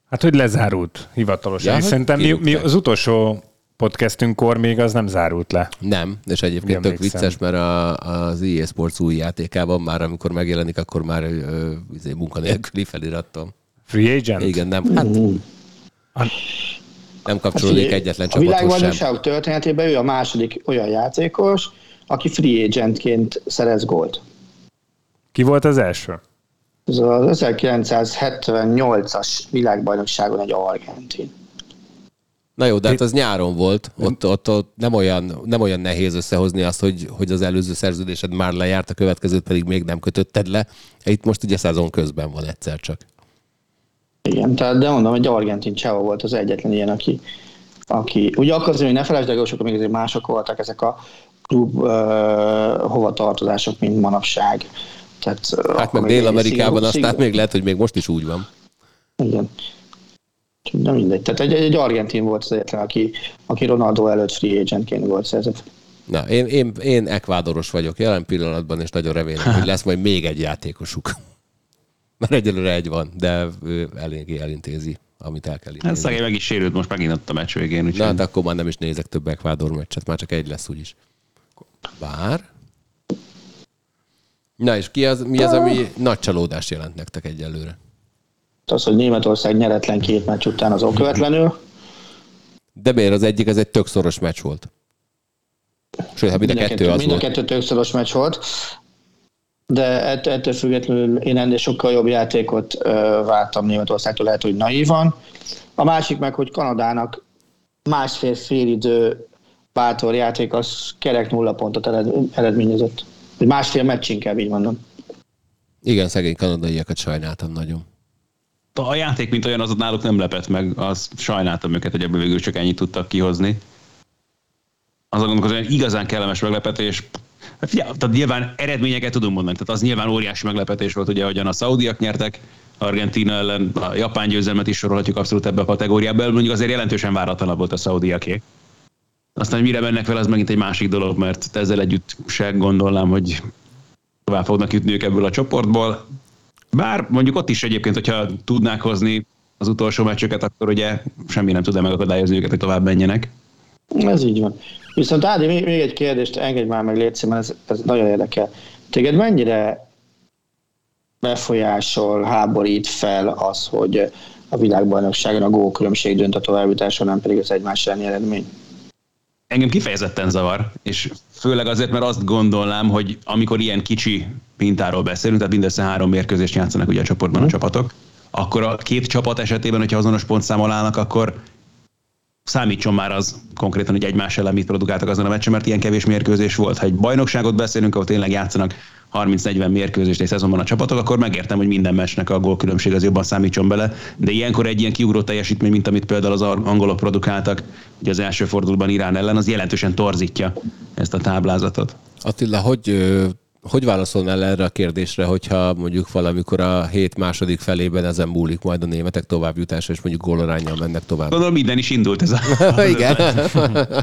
Hát, hogy lezárult hivatalosan. Ja, szerintem mi az utolsó podcastünkkor még az nem zárult le. Nem, és egyébként tök vicces, mert az EA Sports új játékában már, amikor megjelenik, akkor már munkanélküli felirattam. Free agent? Igen, nem. Hát, nem kapcsolódik egyetlen csapathoz sem. A világbajnokság történetében ő a második olyan játékos, aki free agentként szerez gólt. Ki volt az első? Ez az 1978-as világbajnokságon egy argentin. Na jó, de hát az nyáron volt, ott nem olyan nehéz összehozni azt, hogy az előző szerződésed már lejárt, a következőt pedig még nem kötötted le. Itt most ugye szezon közben van egyszer csak. Igen, tehát de mondom, egy argentin csávó volt az egyetlen ilyen, aki ugye akkor azért, hogy ne felejtsd, de sokan még azért mások voltak ezek a klub hova tartozások, mint manapság. Tehát, hát meg Dél-Amerikában aztán még lehet, hogy még most is úgy van. Igen. De mindegy. Tehát egy argentin volt az egyetlen, aki Ronaldo előtt free agentként volt szerzett. Na, én ekvádoros vagyok jelen pillanatban, és nagyon remélem, hogy lesz majd még egy játékosuk. Már egyelőre egy van, de ő eléggé elintézi, amit el kell intézni. Szegély meg is sérült, most megint ott a meccs végén. Úgyhogy... Na, hát akkor már nem is nézek több Ekvádor meccset, már csak egy lesz úgyis. Bár. Na és mi az, ami nagy csalódást jelent nektek egyelőre? Az, hogy Németország nyeretlen két meccs után az okvetlenül. De miért az egyik, ez egy tök szoros meccs volt? Sőt, hát mind a kettő tök szoros meccs volt. De ettől függetlenül én ennél sokkal jobb játékot vártam Németországtól, lehet, hogy naívan. A másik meg, hogy Kanadának másfél-fél idő bátor játék, az kerek 0 pontot eredményezett. Másfél meccs, inkább így mondom. Igen, szegény kanadaiakat sajnáltam nagyon. A játék, mint olyan, az náluk nem lepett meg, az sajnáltam őket, hogy ebből végül csak ennyit tudtak kihozni. Azon gondolkozom, hogy igazán kellemes meglepetés. Hát figyelj, tehát nyilván eredményeket tudunk mondani, tehát az nyilván óriási meglepetés volt, ugye, ahogyan a szaudiak nyertek, Argentína ellen a japán győzelmet is sorolhatjuk abszolút ebbe a kategóriába, mondjuk azért jelentősen váratlanabb volt a szaudiaké. Aztán, hogy mire mennek vele, az megint egy másik dolog, mert ezzel együtt se gondolnám, hogy tovább fognak jutni ők ebből a csoportból. Bár mondjuk ott is egyébként, hogyha tudnák hozni az utolsó meccsöket, akkor ugye semmi nem tudja megakadályozni őket, hogy tovább menjenek. Ez így van. Viszont Ádi, még egy kérdést engedj már meg, légy szépen, ez nagyon érdekel. Téged mennyire befolyásol, háborít fel az, hogy a világbajnokságon a gólkülönbség dönt a továbbjutáson, nem pedig az egymás elleni eredmény? Engem kifejezetten zavar, és főleg azért, mert azt gondolnám, hogy amikor ilyen kicsi mintáról beszélünk, tehát mindössze 3 mérkőzést játszanak ugye a csoportban a csapatok, akkor a két csapat esetében, hogyha azonos pontszámmal állnak, akkor számítson már az konkrétan, hogy egymás ellen mit produkáltak azon a meccsen, mert ilyen kevés mérkőzés volt. Ha egy bajnokságot beszélünk, ahol tényleg játszanak 30-40 mérkőzést egy szezonban a csapatok, akkor megértem, hogy minden meccsnek a gólkülönbség az jobban számítson bele, de ilyenkor egy ilyen kiugró teljesítmény, mint amit például az angolok produkáltak, ugye az első fordulóban Irán ellen, az jelentősen torzítja ezt a táblázatot. Attila, hogy válaszolnál erre a kérdésre, hogyha mondjuk valamikor a hét második felében ezen múlik majd a németek továbbjutása, és mondjuk góloránnyal mennek tovább? Gondolom, minden is indult ez a... Igen.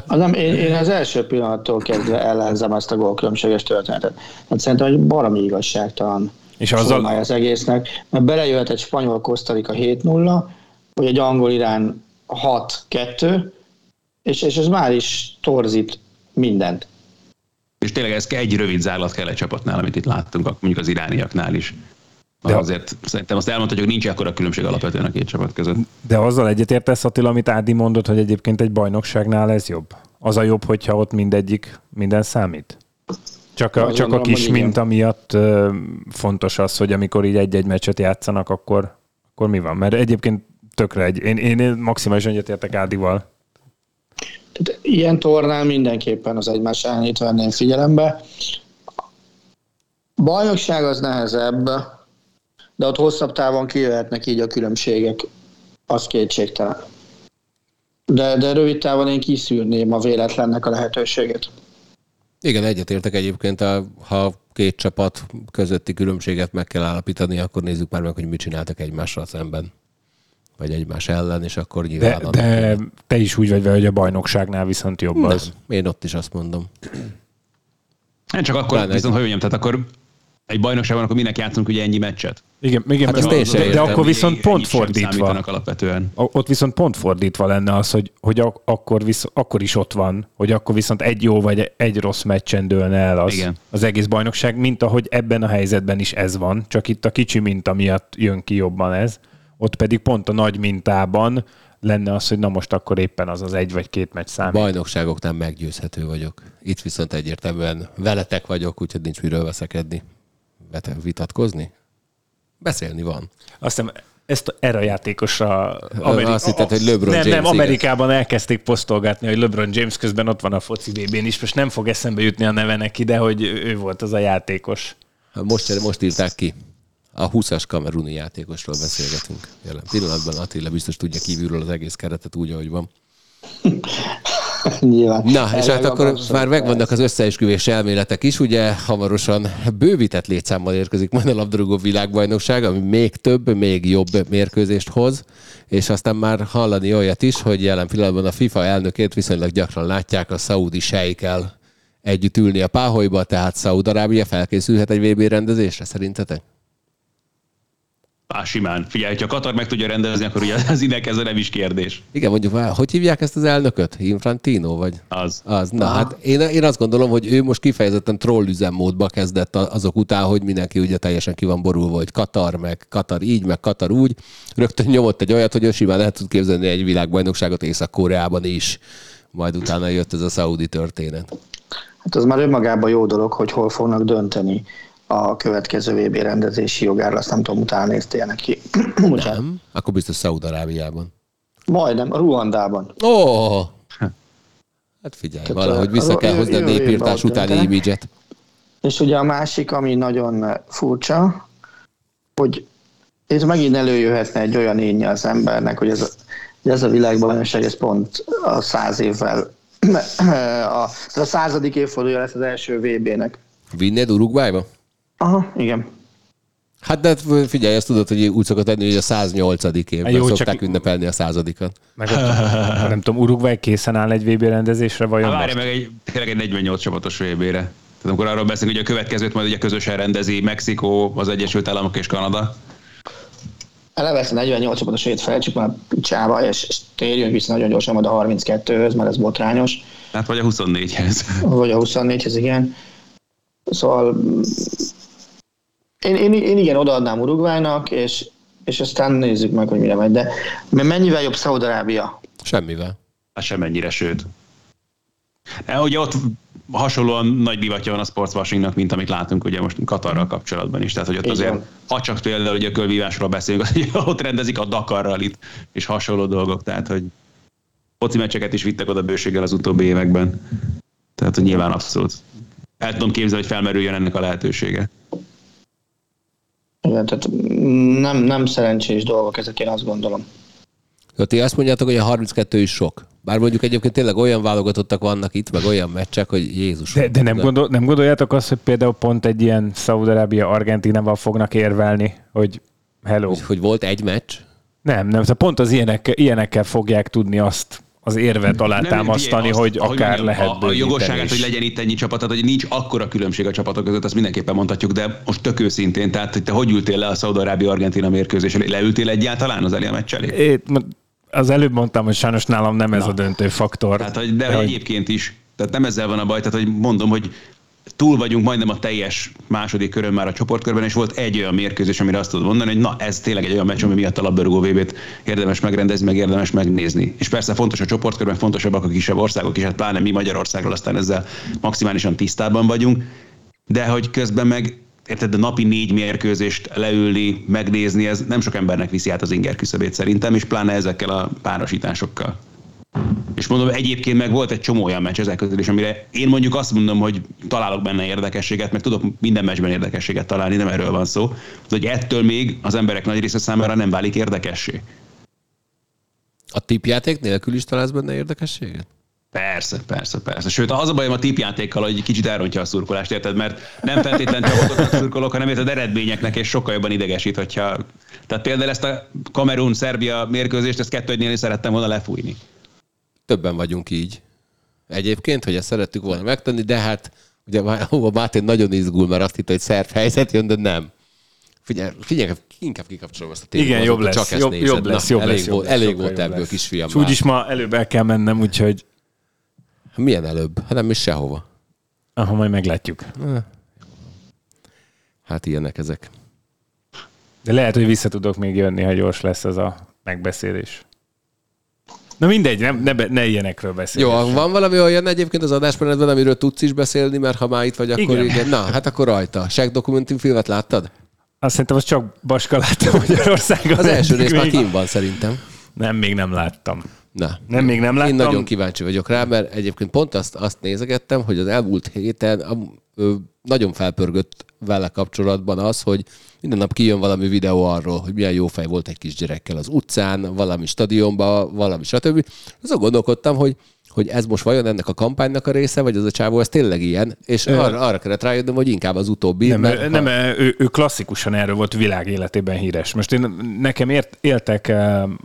Nem, én az első pillanattól kezdve ellenzem ezt a gólkülönbséges történetet. Hát szerintem, hogy baromi igazságtalan formája az egésznek. Mert belejöhet egy spanyol Kosztarika 7-0, vagy egy angol Irán 6-2, és ez már is torzít mindent. És tényleg ez egy rövid zárlat kell egy csapatnál, amit itt láttunk, mondjuk az irániaknál is. De azért szerintem azt elmondhatjuk, hogy nincs ekkora különbség alapvetően a két csapat között. De azzal egyetértesz, Attila, amit Ádi mondott, hogy egyébként egy bajnokságnál ez jobb? Az a jobb, hogyha ott mindegyik, minden számít? Csak a kis minta miatt fontos az, hogy amikor így egy-egy meccset játszanak, akkor mi van? Mert egyébként tökre én maximálisan egyetértek Ádival. Ilyen tornán mindenképpen az egymás ellenét venném figyelembe. Bajnokság az nehezebb, de ott hosszabb távon kijöhetnek így a különbségek. Az kétségtelen. De rövid távon én kiszűrném a véletlennek a lehetőséget. Igen, egyetértek egyébként, ha két csapat közötti különbséget meg kell állapítani, akkor nézzük már meg, hogy mit csináltak egymással szemben, vagy egymás ellen, és akkor nyilván... De te is úgy vagy vele, hogy a bajnokságnál viszont jobb nem, az. Én ott is azt mondom. Én csak akkor viszont, hogy mondjam, tehát akkor egy bajnokságban akkor minek játszunk ugye ennyi meccset? Igen, hát de akkor viszont pont fordítva. Alapvetően. Ott viszont pont fordítva lenne az, hogy akkor is ott van, hogy akkor viszont egy jó vagy egy rossz meccsen dőlne el az egész bajnokság, mint ahogy ebben a helyzetben is ez van, csak itt a kicsi minta miatt jön ki jobban ez. Ott pedig pont a nagy mintában lenne az, hogy na most akkor éppen az egy vagy két meccs számít. Bajnokságoknál meggyőzhető vagyok. Itt viszont egyértelműen veletek vagyok, úgyhogy nincs miről veszekedni. Vitatkozni? Beszélni van. Aztán ezt erre a játékosra... Azt hitted, hogy LeBron James. Nem, Amerikában elkezdték posztolgatni, hogy LeBron James közben ott van a foci VB-n is. Most nem fog eszembe jutni a neve neki, de hogy ő volt az a játékos. Most írták ki. A 20-as kameruni játékosról beszélgetünk. Jelen pillanatban Attila biztos tudja kívülről az egész keretet úgy, ahogy van. Nyilván. Na, és hát akkor már megvannak az összeesküvés elméletek is, ugye hamarosan bővített létszámmal érkezik majd a labdarúgó világbajnokság, ami még több, még jobb mérkőzést hoz, és aztán már hallani olyat is, hogy jelen pillanatban a FIFA elnökét viszonylag gyakran látják a szaudi sejkkel együtt ülni a páholyba, tehát Szaúd-Arábia felkészülhet egy VB rendezésre, szerintetek? Simán. Figyelj, ha Katar meg tudja rendezni, akkor ugye az ideg ez nem is kérdés. Igen, mondjuk, hogy hívják ezt az elnököt? Infantino vagy? Az. Na hát én azt gondolom, hogy ő most kifejezetten troll üzemmódba kezdett azok után, hogy mindenki ugye teljesen ki van borulva, hogy Katar meg Katar így, meg Katar úgy. Rögtön nyomott egy olyat, hogy ő simán lehet tud képzelni egy világbajnokságot Észak-Koreában is. Majd utána jött ez a szaudi történet. Hát az már önmagában jó dolog, hogy hol fognak dönteni a következő VB rendezési jogára, azt nem tudom, utána néztél neki. Nem? Akkor biztos Szaúd-Arábiában. Majdnem, a Ruandában. Oh! Hát figyelj, tehát valahogy vissza kell hozni a népírtás utáni imidzset. És ugye a másik, ami nagyon furcsa, hogy itt megint előjöhetne egy olyan énje az embernek, hogy ez a világbajnokság, ez pont a 100 évvel, a 100. évfordulja lesz az első VB-nek. Vinnéd Uruguayba? Aha, igen. Hát de figyelj, azt tudod, hogy úgy szokott lenni, hogy a 108. évben jó, szokták ünnepelni a 100-at. Meg ott, nem tudom, Uruguay készen áll egy VB rendezésre, vajon? Várj meg tényleg egy 48 csapatos VB-re. Tehát amikor arról beszélünk, hogy a következőt majd ugye közösen rendezi Mexikó, az Egyesült Államok és Kanada. Elevesz a 48 csapatos VB-t felejtsük már picsába, és térjünk vissza nagyon gyorsan majd a 32-höz, mert ez botrányos. Hát vagy a 24-hez. Vagy a 24-hez, igen. Szóval... Én igen, odaadnám Uruguaynak, és aztán nézzük meg, hogy mire megy. De mennyivel jobb Szaúd-Arábia? Semmivel. Hát semennyire, sőt. Ugye ott hasonlóan nagy divatja van a sportswashingnak, mint amit látunk ugye most Katarral kapcsolatban is. Tehát, hogy ott igen. Azért, ha csak például ugye a kölvívásról beszélünk, ott rendezik a Dakarral itt, és hasonló dolgok. Tehát, hogy foci meccseket is vittek oda bőséggel az utóbbi években. Tehát, hogy nyilván abszolút. El tudom képzelni, hogy felmerüljön ennek a lehetősége. Igen, tehát nem szerencsés dolgok ezek, én azt gondolom. Jó, ti azt mondjátok, hogy a 32 is sok. Bár mondjuk egyébként tényleg olyan válogatottak vannak itt, meg olyan meccsek, hogy Jézus. De nem gondoljátok azt, hogy például pont egy ilyen Szaúd-Arábia Argentínával fognak érvelni, hogy hello. Hogy volt egy meccs? Nem. Szóval pont az ilyenekkel fogják tudni azt az érvet alátámasztani, hogy akár lehet. A jogosságát, hogy legyen itt ennyi csapat, tehát hogy nincs akkora különbség a csapatok között, azt mindenképpen mondhatjuk, de most tök őszintén, tehát hogy te hogy ültél le a Szaúd-Arábia-Argentina mérkőzésre? Leültél egyáltalán az elé a meccs elé? Az előbb mondtam, hogy sajnos nálam nem ez a döntő faktor. Tehát, hogy de egyébként is, tehát nem ezzel van a baj, tehát hogy mondom, hogy túl vagyunk majdnem a teljes második körön már a csoportkörben, és volt egy olyan mérkőzés, amire azt tudod mondani, hogy na ez tényleg egy olyan meccs, ami miatt a labdarúgó VB-t érdemes megrendezni, meg érdemes megnézni. És persze fontos a csoportkörben, fontosabbak a kisebb országok is, hát pláne mi Magyarországról aztán ezzel maximálisan tisztában vagyunk, de hogy közben meg érted, a napi 4 mérkőzést leülni, megnézni, ez nem sok embernek viszi át az inger küszöbét szerintem, és pláne ezekkel a párosításokkal. És mondom, egyébként meg volt egy csomó olyan meccs ezek közül is, amire én mondjuk azt mondom, hogy találok benne érdekességet, mert tudok minden meccsben érdekességet találni, nem erről van szó. De hogy ettől még az emberek nagy része számára nem válik érdekessé. A tippjáték nélkül is találsz benne érdekességet? Persze. Sőt, az a bajom a tippjátékkal, hogy kicsit elrontja a szurkolást, érted? Mert nem feltétlen csapatok szurkolok, hanem érted eredményeknek, és sokkal jobban idegesít, hogyha... Tehát például ezt a Kamerun-Szerbia mérkőzést, ezt 2-1-nél is szerettem volna lefújni. Többen vagyunk így. Egyébként, hogy ezt szerettük volna megtenni, de hát ugye a Máté nagyon izgul, mert azt hitt, hogy szerb helyzet jön, de nem. Figyelj, inkább kikapcsolom ezt a témát. Igen, jobb lesz, jobb lesz. Elég volt ebből, kisfiam. Úgyis ma előbb el kell mennem, úgyhogy... Milyen előbb? Hát nem is sehova. Aha, majd meglátjuk. Hát ilyenek ezek. De lehet, hogy vissza tudok még jönni, ha gyors lesz ez a megbeszélés. Na mindegy, ne ilyenekről beszélni. Jó, van valami olyan egyébként az adásmenetben, amiről tudsz is beszélni, mert ha már itt vagy, akkor igen. Na, hát akkor rajta. Shaq dokumentumfilmet láttad? Azt szerintem, az csak Baska látta Magyarországon. Az első rész már kint van szerintem. Nem, még nem láttam. Én nagyon kíváncsi vagyok rá, mert egyébként pont azt nézegettem, hogy az elmúlt héten nagyon felpörgött vele kapcsolatban az, hogy minden nap kijön valami videó arról, hogy milyen jó fej volt egy kisgyerekkel az utcán, valami stadionban, valami stb. Azon gondolkodtam, hogy ez most vajon ennek a kampánynak a része, vagy az a csávó, ez tényleg ilyen, és arra kellett rájönnöm, hogy inkább az utóbbi. Nem, ő klasszikusan erről volt világ életében híres. Most nekem éltek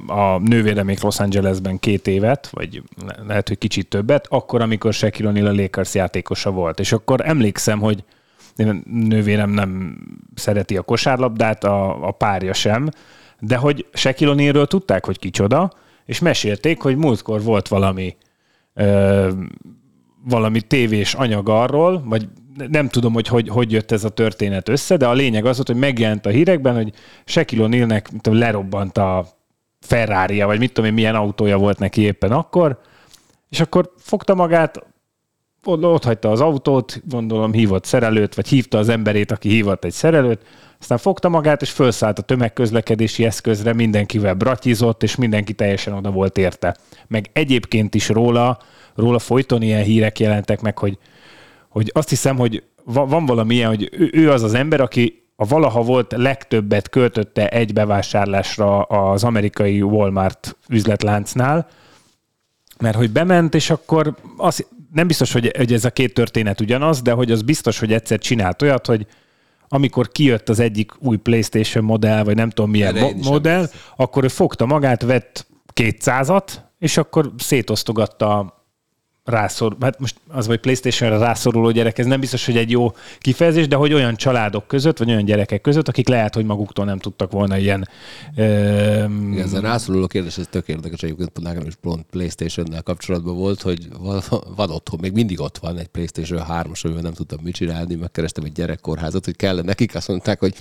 a nővéremék Los Angelesben 2 évet, vagy lehet, hogy kicsit többet, akkor, amikor Shaquille O'Neal a Lakers játékosa volt. És akkor emlékszem, hogy nővérem nem szereti a kosárlabdát, a párja sem, de hogy Shaquille O'Nealről tudták, hogy kicsoda, és mesélték, hogy múltkor volt valami tévés anyag arról, vagy nem tudom, hogy jött ez a történet össze, de a lényeg az volt, hogy megjelent a hírekben, hogy Shaquille O'Nealnek lerobbant a Ferrarija, vagy mit tudom én, milyen autója volt neki éppen akkor, és akkor fogta magát, ott hagyta az autót, gondolom hívott szerelőt, vagy hívta az emberét, aki hívott egy szerelőt, aztán fogta magát, és felszállt a tömegközlekedési eszközre, mindenkivel bratyizott, és mindenki teljesen oda volt érte. Meg egyébként is róla folyton ilyen hírek jelentek meg, hogy azt hiszem, hogy van valami ilyen, hogy ő az az ember, aki a valaha volt legtöbbet költötte egy bevásárlásra az amerikai Walmart üzletláncnál, mert hogy bement, és akkor azt, nem biztos, hogy ez a két történet ugyanaz, de hogy az biztos, hogy egyszer csinált olyat, hogy amikor kijött az egyik új PlayStation modell, vagy nem tudom milyen modell, akkor ő fogta magát, vett 200-at, és akkor szétosztogatta hát most az, hogy PlayStation-re rászoruló gyerek, ez nem biztos, hogy egy jó kifejezés, de hogy olyan családok között, vagy olyan gyerekek között, akik lehet, hogy maguktól nem tudtak volna ilyen... Igen, ez a rászoruló kérdés, ez tök érdekes, egyébként Nagano is pont PlayStation-nel kapcsolatban volt, hogy van otthon, még mindig ott van egy PlayStation 3-as, amivel nem tudtam mit csinálni, megkerestem egy gyerekkórházat, hogy kellene nekik, azt mondták, hogy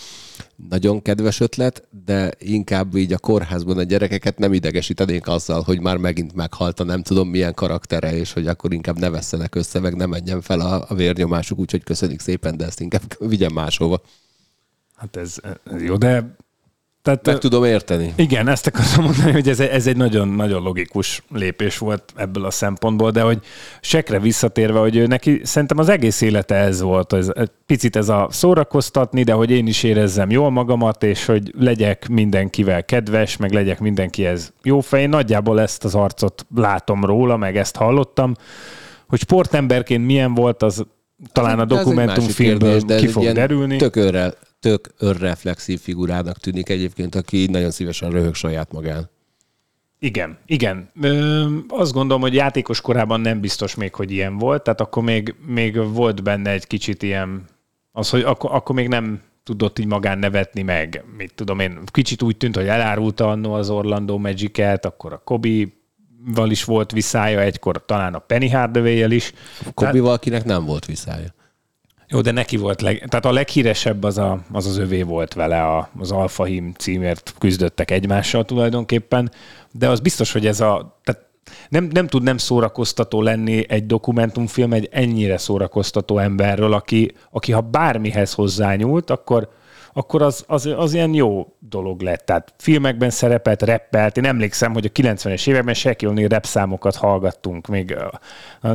nagyon kedves ötlet, de inkább így a kórházban a gyerekeket nem idegesítenék azzal, hogy már megint meghalt a nem tudom milyen karaktere, és hogy akkor inkább ne vesszenek össze, meg ne menjen fel a vérnyomásuk, úgyhogy köszönjük szépen, de ezt inkább vigyen máshova. Hát ez jó, de... Tehát, meg tudom érteni. Igen, ezt akartam mondani, hogy ez egy nagyon-nagyon logikus lépés volt ebből a szempontból, de hogy Shaqre visszatérve, hogy ő neki szerintem az egész élete ez volt, picit ez a szórakoztatni, de hogy én is érezzem jól magamat, és hogy legyek mindenkivel kedves, meg legyek mindenkihez jó fej. Nagyjából ezt az arcot látom róla, meg ezt hallottam, hogy sportemberként milyen volt, az talán a dokumentumfilmből ki fog derülni. Tök önreflexív figurának tűnik egyébként, aki nagyon szívesen röhög saját magán. Igen. Azt gondolom, hogy játékos korában nem biztos még, hogy ilyen volt, tehát akkor még volt benne egy kicsit ilyen, az, hogy akkor még nem tudott így magán nevetni meg, mit tudom én, kicsit úgy tűnt, hogy elárulta annó az Orlando Magic-et, akkor a Kobe-val is volt viszája egykor, talán a Penny Hardaway-jel is. A Kobe-val kinek nem volt viszája. Jó, de neki volt, tehát a leghíresebb az övé volt vele, az Alfahim címért küzdöttek egymással tulajdonképpen, de az biztos, hogy ez a, tehát Nem tud nem szórakoztató lenni egy dokumentumfilm egy ennyire szórakoztató emberről, aki ha bármihez hozzányúlt, akkor az ilyen jó dolog lett. Tehát filmekben szerepelt, rappelt. Én emlékszem, hogy a 90-es években Shaquille O'Neal rap számokat hallgattunk. Még,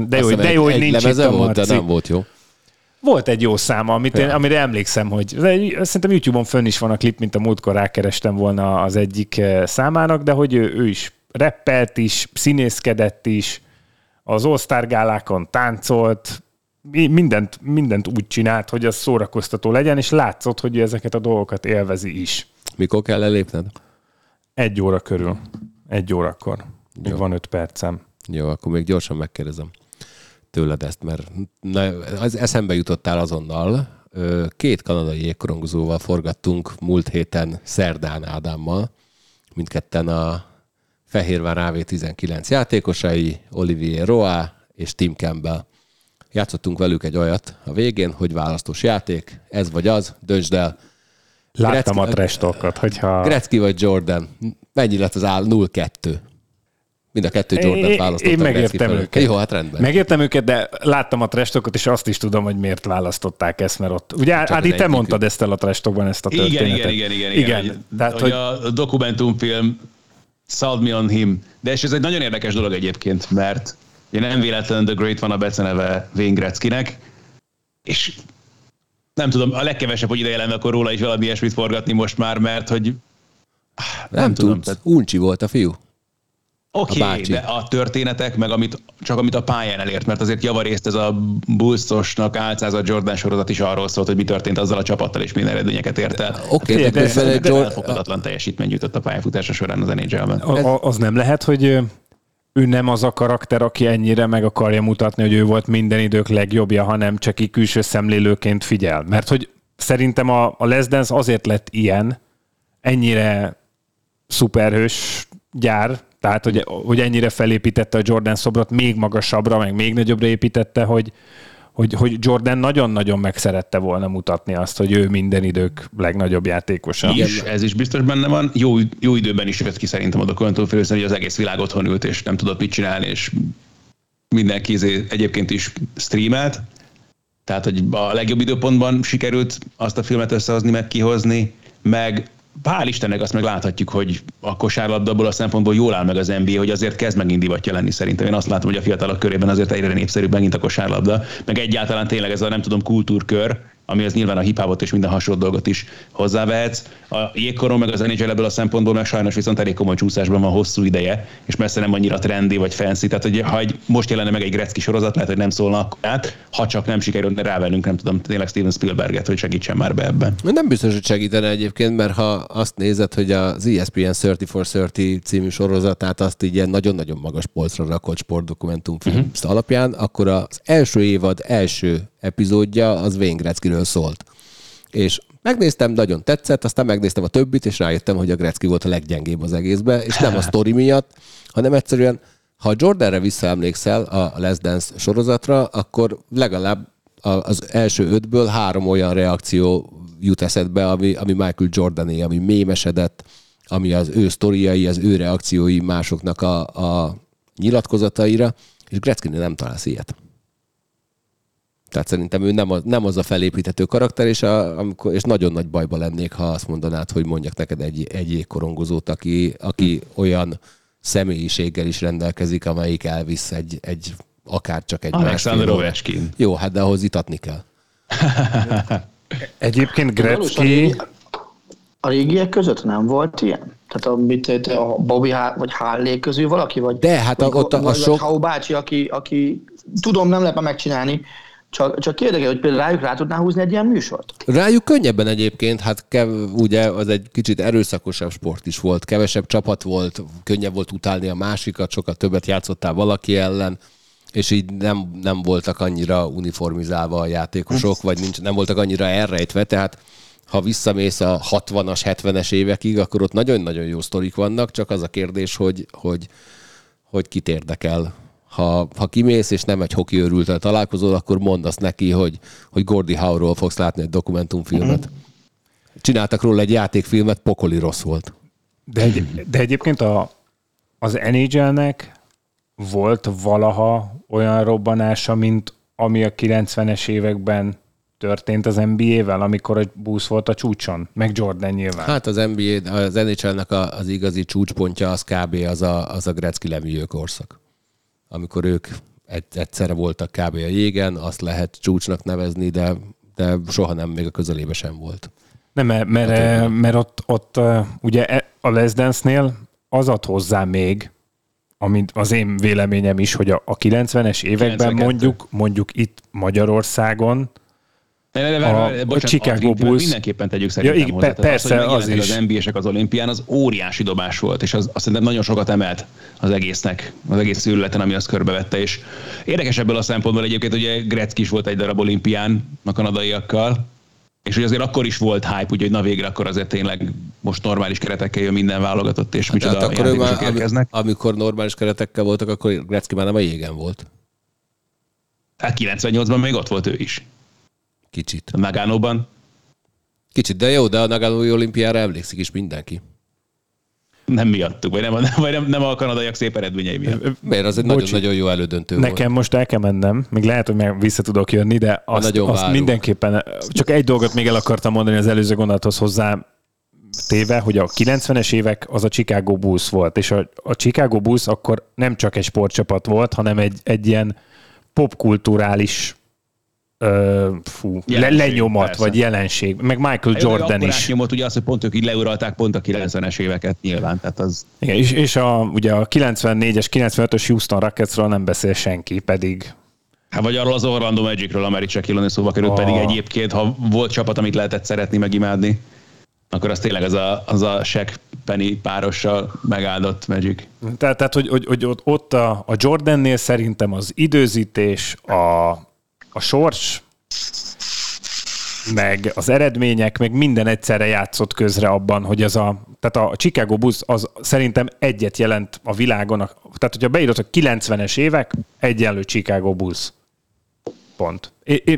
de jó, hogy nincs itt a Marci. De nem volt jó. Volt egy jó száma, amire emlékszem, hogy szerintem YouTube-on fönn is van a klip, mint a múltkor rákerestem volna az egyik számának, de hogy ő is rappelt is, színészkedett is, az All-Star gálákon táncolt, mindent úgy csinált, hogy az szórakoztató legyen, és látszott, hogy ezeket a dolgokat élvezi is. Mikor kell elépned? 1 óra körül. 1 órakor. Még van 5 percem. Jó, akkor még gyorsan megkérdezem tőled ezt, mert eszembe jutottál azonnal. 2 kanadai jégkorongozóval forgattunk múlt héten szerdán Ádámmal. Mindketten a Fehérvár AV19 játékosai, Olivier Roa és Tim Campbell. Játszottunk velük egy olyat a végén, hogy választós játék, ez vagy az, döntsd el. Láttam a trash-talkat, hogyha... Gretzky vagy Jordan, mennyi lett az áll? 0-2. Mind a 2 Jordan választottak. Én megértem őket. Jó, hát rendben. Megértem őket, de láttam a trash talkot, és azt is tudom, hogy miért választották ezt, mert ott... Ugye, Ádi, te mondtad ezt el a trash talkban, ezt a történetet. Igen. Tehát, hogy a dokumentumfilm Sold Me on Him. De és ez egy nagyon érdekes dolog egyébként, mert ugye nem véletlenül The Great van a beceneve Wayne Gretzkynek, és nem tudom, a legkevesebb, hogy ideje lenne akkor róla is valami ilyesmit forgatni most már, mert hogy... Nem tudom. Uncsi volt a fiú. Oké, de a történetek, meg amit a pályán elért, mert azért javarészt ez a Bulls-osnak álcázott Jordan sorozat is arról szólt, hogy mi történt azzal a csapattal, és milyen eredményeket ért el. De elfogadhatatlan teljesítmény jutott a pályafutása során az NHL-ben. Az nem lehet, hogy ő nem az a karakter, aki ennyire meg akarja mutatni, hogy ő volt minden idők legjobbja, hanem csak így külső szemlélőként figyel. Mert hogy szerintem a Last Dance azért lett ilyen, ennyire szuperhős gyár, tehát, hogy ennyire felépítette a Jordan szobrot, még magasabbra, meg még nagyobbra építette, hogy Jordan nagyon-nagyon meg szerette volna mutatni azt, hogy ő minden idők legnagyobb játékosa. Ez is biztos benne van. Jó időben is jött ki szerintem a dokumentumfilm, hogy az egész világ otthon ült, és nem tudott mit csinálni, és mindenki egyébként is streamelt. Tehát, hogy a legjobb időpontban sikerült azt a filmet összehozni, meg kihozni, meg... Hál' Istennek azt meg láthatjuk, hogy a kosárlabdából a szempontból jól áll meg az NBA, hogy azért kezd megint divatja lenni szerintem. Én azt látom, hogy a fiatalok körében azért egyre népszerűbb megint a kosárlabda, meg egyáltalán tényleg ez a nem tudom kultúrkör, ami az nyilván a hip-hopot és minden hasonló dolgot is hozzávehetsz. A jégkoron meg az NHL ebből a szempontból meg sajnos viszont elég komoly csúszásban van hosszú ideje, és messze nem annyira trendi vagy fancy. Tehát, hogy ha most jelenne meg egy Gretzky sorozat, lehet, hogy nem szólna át, ha csak nem sikerülne rávennünk, nem tudom, tényleg Steven Spielberget, hogy segítsen már be ebben. Nem biztos, hogy segítene egyébként, mert ha azt nézed, hogy az ESPN 30 for 30 című sorozatát azt így ilyen nagyon-nagyon magas polcra rakott sportdokumentumfilm alapján, akkor az első évad első epizódja az Wayne Gretzkyről szólt. És megnéztem, nagyon tetszett, aztán megnéztem a többit, és rájöttem, hogy a Gretzky volt a leggyengébb az egészben, és nem a sztori miatt, hanem egyszerűen, ha Jordanre visszaemlékszel a Last Dance sorozatra, akkor legalább az első 5-ből 3 olyan reakció jut eszedbe, ami Michael Jordané, ami mémesedett, ami az ő sztoriai, az ő reakciói másoknak a nyilatkozataira, és Gretzkynél nem találsz ilyet. Tehát szerintem ő nem az a felépítető karakter, és nagyon nagy bajba lennék, ha azt mondanád, hogy mondjak neked egy jégkorongozót, aki olyan személyiséggel is rendelkezik, amelyik elvisz egy akár csak egy Alexander Ovechkin. Jó, hát de ahhoz itatni kell. Egyébként Gretzky... A régiek között nem volt ilyen? Tehát a Bobby Hall, vagy Hall közül valaki? Vagy, de hát vagy, ott a sok... Hall bácsi, aki tudom, nem lehet megcsinálni, csak érdekel, hogy például rájuk rá tudná húzni egy ilyen műsort? Rájuk könnyebben egyébként, hát ugye az egy kicsit erőszakosabb sport is volt, kevesebb csapat volt, könnyebb volt utálni a másikat, sokkal többet játszottál valaki ellen, és így nem voltak annyira uniformizálva a játékosok, vagy nem voltak annyira elrejtve, tehát ha visszamész a 60-as, 70-es évekig, akkor ott nagyon-nagyon jó sztorik vannak, csak az a kérdés, hogy kit érdekel. Ha kimész, és nem egy hoki őrültel találkozol, akkor mondd azt neki, hogy Gordie Howe-ról fogsz látni egy dokumentumfilmet. Csináltak róla egy játékfilmet, pokoli rossz volt. De egyébként az NHL-nek volt valaha olyan robbanása, mint ami a 90-es években történt az NBA-vel, amikor a Bulls volt a csúcson, meg Jordan nyilván. Hát az NBA, az NHL-nek az igazi csúcspontja az kb. Az a Gretzky leműjő korszak. Amikor ők egyszerre voltak kb. A jégen, azt lehet csúcsnak nevezni, de soha nem, még a közelébe sem volt. Nem, mert ott ugye a Last Dance-nél az ad hozzá még, amit az én véleményem is, hogy a 90-es években mondjuk itt Magyarországon a Chicago Bulls mindenképpen tegyük szerintem hozzá. Persze, az is. Az NBA-sek az olimpián, az óriási dobás volt, és az szerintem nagyon sokat emelt az egésznek, az egész ürületen, ami azt körbevette. És érdekes ebből a szempontból egyébként, ugye Gretzky is volt egy darab olimpián a kanadaiakkal, és hogy azért akkor is volt hype, úgyhogy na végre akkor azért tényleg most normális keretekkel jön minden válogatott, és micsoda hát játékosok érkeznek. Amikor normális keretekkel voltak, akkor Gretzky már nem a jégen volt. Hát 98-ban még ott volt ő is. Kicsit. A Nagánóban? Kicsit, de jó, de a Nagánói olimpiára emlékszik is mindenki. Nem miattuk, vagy nem a kanadaiak szép eredményei miatt. Miért? Az egy nagyon-nagyon jó elődöntő nekem volt. Nekem most el kell mennem, még lehet, hogy meg vissza tudok jönni, de azt mindenképpen, csak egy dolgot még el akartam mondani az előző gondolathoz hozzá téve, hogy a 90-es évek az a Chicago Bulls volt, és a Chicago Bulls akkor nem csak egy sportcsapat volt, hanem egy ilyen popkulturális lenyomat, persze. Vagy jelenség, meg Michael Jordan is. Átnyomott ugye azt, hogy pont ők így leuralták pont a 90-es éveket nyilván. Tehát az... Igen, és ugye a 94-es, 95-ös Houston Rocketsről nem beszél senki, pedig... Hát vagy arról az Orlando Magicről, amely Shaquille O'Neal szóba került, pedig egyébként, ha volt csapat, amit lehetett szeretni, meg imádni, akkor az tényleg az a Shaq Penny párossal megáldott Magic. Tehát hogy ott a Jordannél szerintem az időzítés, a sors, meg az eredmények, meg minden egyszerre játszott közre abban, hogy tehát a Chicago Bulls az szerintem egyet jelent a világon. Tehát, hogyha beírod, a 90-es évek, egyenlő Chicago Bulls. Pont.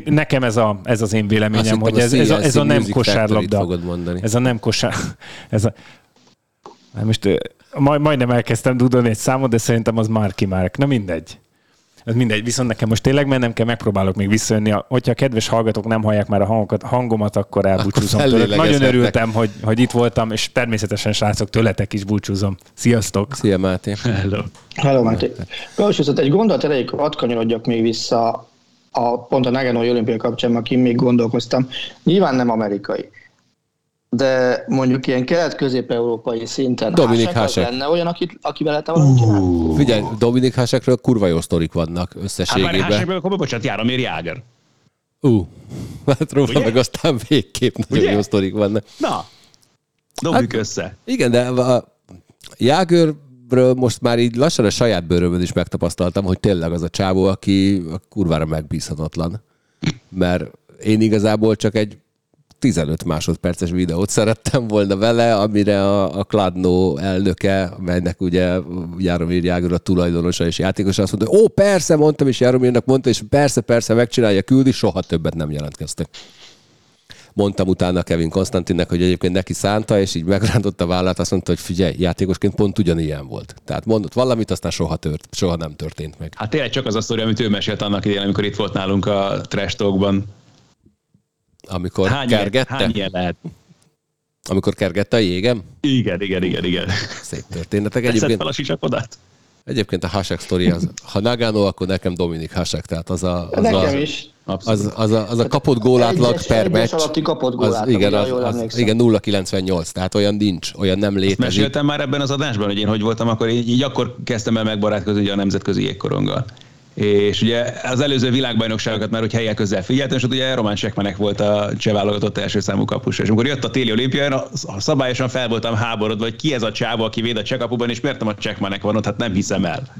Nekem ez az én véleményem, hogy ez a nem kosárlabda. Ez a nem kosárlabda. Most majdnem elkezdtem dudolni egy számot, de szerintem az Marky Mark. Na mindegy. Ez mindegy, viszont nekem most tényleg mennem kell, megpróbálok még visszajönni. Hogyha a kedves hallgatók nem hallják már a hangomat, akkor elbúcsúzom tőlük. Nagyon örültem, hogy itt voltam, és természetesen srácok, tőletek is búcsúzom. Sziasztok! Szia, Máté! Hello, Máté! Köszönöm, egy gondolat elejéig hadd kanyarodjak még vissza pont a Nagano-i olimpia kapcsán, akin még gondolkoztam. Nyilván nem amerikai, de mondjuk ilyen kelet-közép-európai szinten Dominik Hasek lenne olyan, akivel lehet valami csinálni. Figyelj, Dominik Hasekről kurva jó sztorik vannak összességében. Hát már Hasekből, akkor bocsánat, Jaromír Jágr. Hát róla meg aztán végképp nagyon jó sztorik vannak. Na, dobjuk össze. Igen, de a Jágrről most már így lassan a saját bőrömön is megtapasztaltam, hogy tényleg az a csávó, aki kurvára megbízhatatlan. Mert én igazából csak egy 15 másodperces videót szerettem volna vele, amire a Kladno elnöke, melynek ugye Jaromír Jágor a tulajdonosa és játékosa azt mondta, hogy persze, mondtam is Jaromirnak, mondta, és persze, megcsinálja, küldi, soha többet nem jelentkeztek. Mondtam utána Kevin Konstantinnek, hogy egyébként neki szánta, és így megrántotta a vállát, azt mondta, hogy figyelj, játékosként pont ugyanilyen volt. Tehát mondott valamit, aztán soha nem történt meg. Hát tényleg csak az a sztori, amit ő mesélt annak idején, amikor itt volt nálunk a Trash Talkban. Amikor kergette? Hány ilyen lehet? Amikor kergette a jégem? Igen. Szép történetek. Teszed fel a sisakodat? Egyébként a Hasek sztori az, ha Nagano, akkor nekem Dominik Hasek, tehát az a kapott gólátlag per meccs. Alatti kapott gólátlag, igen, 0,98, tehát olyan nincs, olyan nem létezik. Azt meséltem már ebben az adásban, hogy én hogy voltam, akkor így akkor kezdtem el megbarátkozni ugye a nemzetközi jégkoronggal. És ugye az előző világbajnokságokat már, hogy helyek közel figyeltem, és ott ugye Roman Sekmenek volt a cseh válogatott első számú kapusa. És amikor jött a téli olimpia, szabályosan fel voltam háborodva, hogy ki ez a csávó, aki véd a cseh kapuban, és miért nem a Sekmenek van ott, hát nem hiszem el.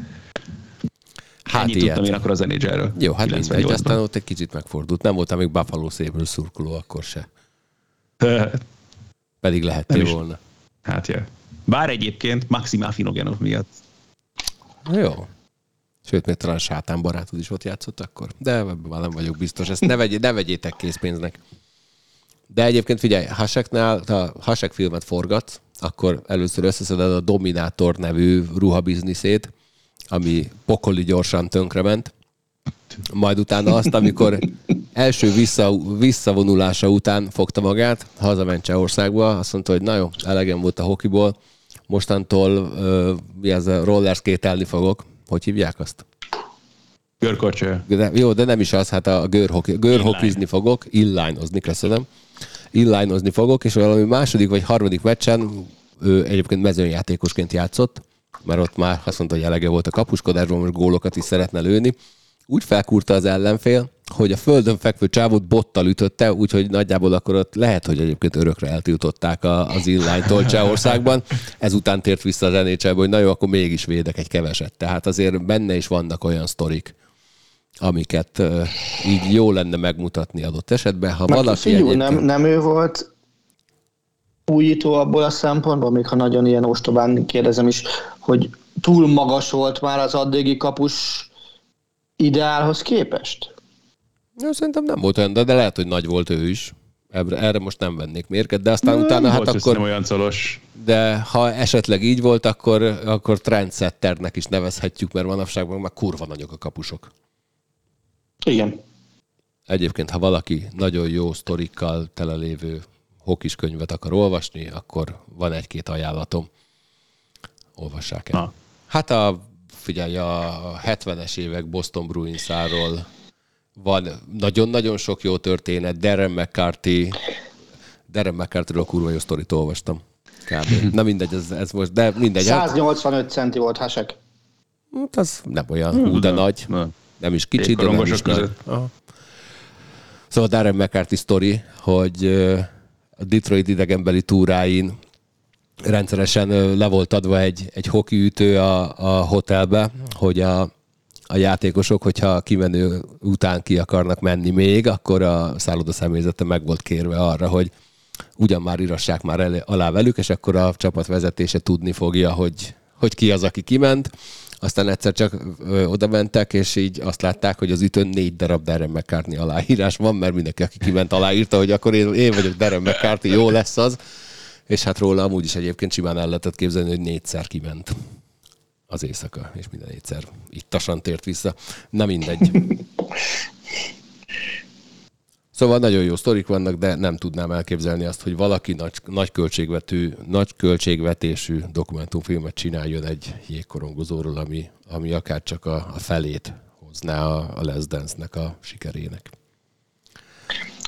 Hát ennyit tudtam én akkor az NHL-ről. Jó, hát mindegy, aztán ott egy kicsit megfordult. Nem voltam még Buffalo szépről szurkoló akkor se. Pedig lehettél volna. Hát jaj. Bár egyébként Maxim Afinogenov miatt. Jó. Sőt, még talán Sátán barátod is ott játszott akkor. De ebben már nem vagyok biztos. Ezt ne vegyétek készpénznek. De egyébként figyelj, Haseknál, ha Hasek filmet forgatsz, akkor először összeszeded a Dominator nevű ruhabizniszét, ami pokoli gyorsan tönkrement. Majd utána azt, amikor első visszavonulása után fogta magát, hazament Csehországba, azt mondta, hogy na jó, elegem volt a hokiból, mostantól rollerskateelni fogok. Hogy hívják azt? Görkorcső. Jó, de nem is az, hát a görhokizni fogok, inline-ozni, köszönöm. Inline-ozni fogok, és valami második vagy harmadik meccsen, ő egyébként mezőnyjátékosként játszott, mert ott már azt mondta, hogy elege volt a kapuskodásban, most gólokat is szeretne lőni. Úgy felkúrta az ellenfél, hogy a földön fekvő csávot bottal ütötte, úgyhogy nagyjából akkor ott lehet, hogy egyébként örökre eltiltották az inline-tól Csehországban. Ezután tért vissza az NHL-ből, hogy na jó, akkor mégis védek egy keveset. Tehát azért benne is vannak olyan sztorik, amiket így jó lenne megmutatni adott esetben. Ha valaki egyébként... nem ő volt újító abból a szempontból, még ha nagyon ilyen ostobán kérdezem is, hogy túl magas volt már az addigi kapus ideálhoz képest? No, szerintem nem volt olyan, de lehet, hogy nagy volt ő is. Erre most nem vennék mérket, de aztán utána hát akkor... Nem olyan szoros. De ha esetleg így volt, akkor trendsetternek is nevezhetjük, mert manapságban már kurva nagyok a kapusok. Igen. Egyébként, ha valaki nagyon jó sztorikkal telelévő hokis könyvet akar olvasni, akkor van egy-két ajánlatom. Olvassák el. Hát figyelj, a 70-es évek Boston Bruinsáról van nagyon-nagyon sok jó történet. Darren McCarthyról kurva jó sztorit olvastam. Kb. Na mindegy, ez most, de mindegy. 185 centi volt, Hasek. Hát az nem olyan de nagy. Nem is kicsi, de nem is nagy. Szóval Darren McCarthy sztori, hogy a Detroit idegenbeli túráin rendszeresen le volt adva egy hokiütő a hotelbe, hogy a játékosok, hogyha kimenő után ki akarnak menni még, akkor a szálloda személyzete meg volt kérve arra, hogy ugyan már írassák már alá velük, és akkor a csapat vezetése tudni fogja, hogy ki az, aki kiment. Aztán egyszer csak oda mentek, és így azt látták, hogy az ütőn 4 darab Darren McCarthy aláírás van, mert mindenki, aki kiment, aláírta, hogy akkor én vagyok Darren McCarthy, jó lesz az. És hát róla amúgy is egyébként simán el lehetett képzelni, hogy 4-szer kiment az éjszaka, és minden 4-szer ittasan tért vissza. Na mindegy. Szóval nagyon jó sztorik vannak, de nem tudnám elképzelni azt, hogy valaki nagy költségvetésű dokumentumfilmet csináljon egy jégkorongozóról, ami akár csak a felét hozná a Last Dance-nek a sikerének.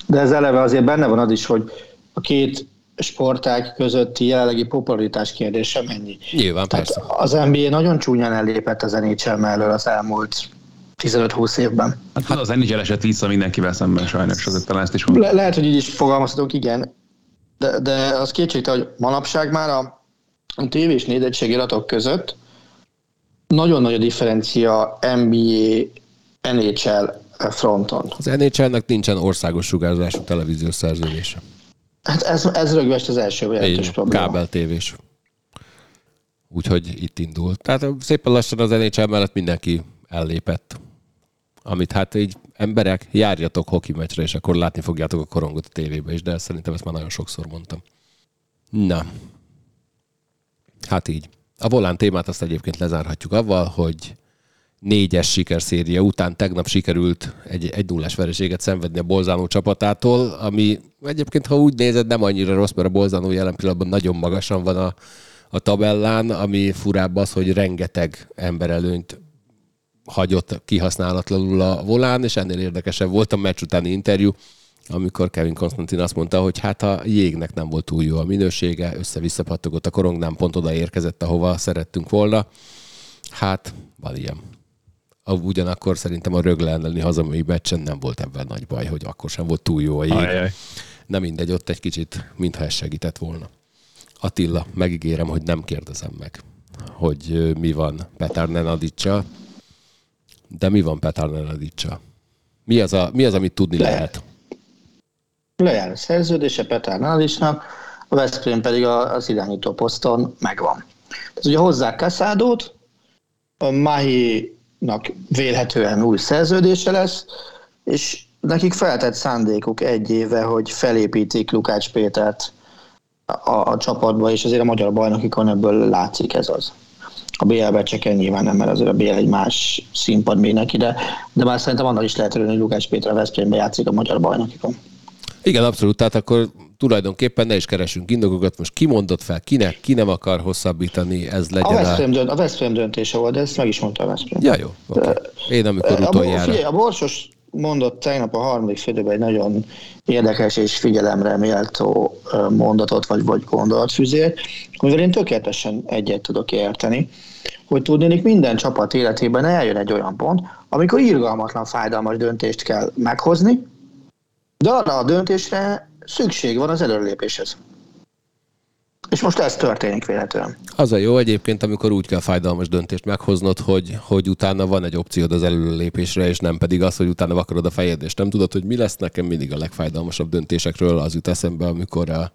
De ez eleve azért benne van az is, hogy a két sportág közötti jelenlegi popularitás kérdése mennyi. Nyilván, persze. Az NBA nagyon csúnyán ellépett az NHL mellől az elmúlt 15-20 évben. Hát az NHL esett vissza mindenkivel szemben sajnos, azért talán ezt is mondom. Lehet, hogy így is fogalmazhatunk, igen. De az kétségtelen, hogy manapság már a tévés nézettség iratok között nagyon nagy a differencia NBA, NHL fronton. Az NHL-nek nincsen országos sugárzású televíziós szerződése. Hát ez rögvest az első jelentős probléma. Kábel tévés. Úgyhogy itt indult. Tehát szépen lassan az NHL mellett mindenki ellépett. Amit hát így emberek, járjatok hoki meccsre, és akkor látni fogjátok a korongot a tévébe is, de szerintem ezt már nagyon sokszor mondtam. Na. Hát így. A volán témát azt egyébként lezárhatjuk avval, hogy 4-es sikerszéria után tegnap sikerült egy 1-0-es vereséget szenvedni a Bolzánó csapatától, ami egyébként, ha úgy nézed, nem annyira rossz, mert a Bolzánó jelen pillanatban nagyon magasan van a tabellán, ami furább az, hogy rengeteg emberelőnyt hagyott kihasználatlanul a volán, és ennél érdekesebb volt a meccs utáni interjú, amikor Kevin Konstantin azt mondta, hogy hát a jégnek nem volt túl jó a minősége, össze-vissza pattogott a korongnán, pont oda érkezett, ahova szerettünk volna. Hát, van ilyen. Ugyanakkor szerintem a Rögle elleni hazamai meccsen nem volt ebben nagy baj, hogy akkor sem volt túl jó a jég. Ajaj. Nem mindegy, ott egy kicsit, mintha ez segített volna. Attila, megígérem, hogy nem kérdezem meg, hogy mi van Petar Nenadicsa. De mi van Petar Nenadicsa? Mi az, amit tudni lehet? Lejár a szerződése Petar Nenadicsnak, a Veszprém pedig az irányító poszton megvan. Ez ugye hozzá Kaszádót, a Mahi-nak vélhetően új szerződése lesz, és nekik feltett szándékuk egy éve, hogy felépítik Lukács Pétert a csapatba, és azért a magyar bajnokikon ebből látszik ez az. A BL-ben csak nyilván nem, mert azért a BL egy más színpad még neki, de már szerintem annál is lehet örülni, hogy Lukács Péter a Veszprémben játszik a magyar bajnokikon. Igen, abszolút. Tehát akkor tulajdonképpen ne is keresünk indokokat, most ki mondott fel, kinek, ki nem akar hosszabbítani, ez legyen a Veszprém döntése volt, de ezt meg is mondta a Veszprém. Ja, jó. Okay. Én amikor utoljára. A Borsos mondott tegnap a harmadik félidőben egy nagyon érdekes és figyelemre méltó mondatot, vagy gondolatfüzért, amivel én tökéletesen egyet tudok érteni, hogy tudnék minden csapat életében eljön egy olyan pont, amikor irgalmatlan, fájdalmas döntést kell meghozni, de arra a döntésre szükség van az előrelépéshez. És most ez történik véletlenül. Az a jó egyébként, amikor úgy kell fájdalmas döntést meghoznod, hogy utána van egy opciód az előrelépésre, és nem pedig az, hogy utána vakarod a fejed, és nem tudod, hogy mi lesz. Nekem mindig a legfájdalmasabb döntésekről az jut eszembe, amikor a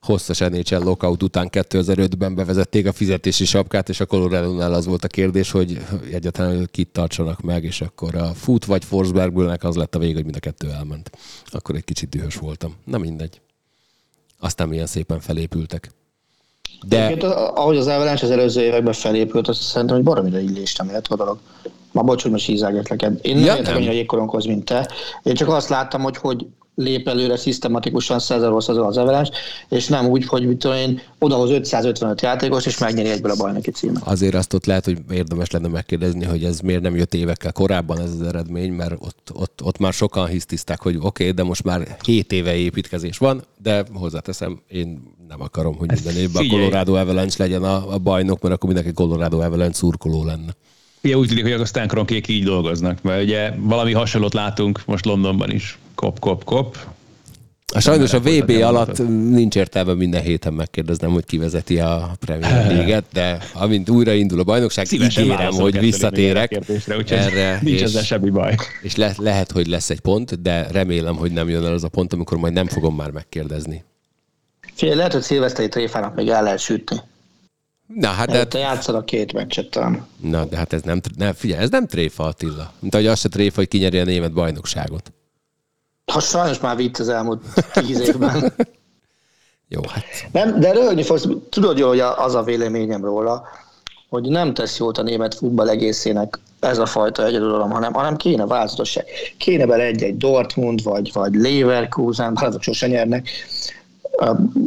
hosszas NHL lockout után 2005-ben bevezették a fizetési sapkát, és a Colorado-nál az volt a kérdés, hogy egyáltalán kit tartsanak meg, és akkor a Foot vagy Forsbergből az lett a vége, hogy mind a kettő elment. Akkor egy kicsit dühös voltam. Na mindegy. Aztán milyen szépen felépültek. De... Ahogy az Avalanche az előző években felépült, azt szerintem, hogy baromira illéstem élt a dolog. Már bocs, hogy most hízágért neked. Én nem értek annyira jégkoronghoz, mint te. Én csak azt láttam, hogy lép előre szisztematikusan 100-100 az Avalanche, és nem úgy, hogy mit tudom én, odahoz 555 játékos, és megnyeri egyből a bajnoki címet. Azért azt ott lehet, hogy érdemes lenne megkérdezni, hogy ez miért nem jött évekkel korábban ez az eredmény, mert ott már sokan hisztiszták, hogy oké, de most már 7 éve építkezés van, de hozzáteszem, én nem akarom, hogy minden évben a Colorado Avalanche legyen a bajnok, mert akkor mindenki Colorado Avalanche szurkoló lenne. Ugye úgy tűnik, hogy a Stankoronkék így dolgoznak, mert ugye valami hasonlót látunk most Londonban is. Kop. Sajnos a VB alatt nincs értelme minden héten megkérdeznem, hogy ki vezeti a Premier League-et, de amint újraindul a bajnokság, ígérem, hogy visszatérek erre. Nincs ezzel semmi baj. És lehet, hogy lesz egy pont, de remélem, hogy nem jön el az a pont, amikor majd nem fogom már megkérdezni. Figyelj, lehet, hogy szilveszteri tréfának még el lehet sütni. Na, hát te játszol a két meccset talán. Na, de hát ez nem tréfa, Attila. Mint ahogy az se tréfa, hogy kinyeri a német bajnokságot. Ha sajnos már vitt az elmúlt 10 évben. Jó, hát. Nem, de röhögni fogsz, tudod jól, hogy az a véleményem róla, hogy nem tesz jót a német futball egészének ez a fajta egyedülolom, hanem kéne változatosság. Kéne bele egy Dortmund, vagy Leverkusen, bár azok sosem nyernek,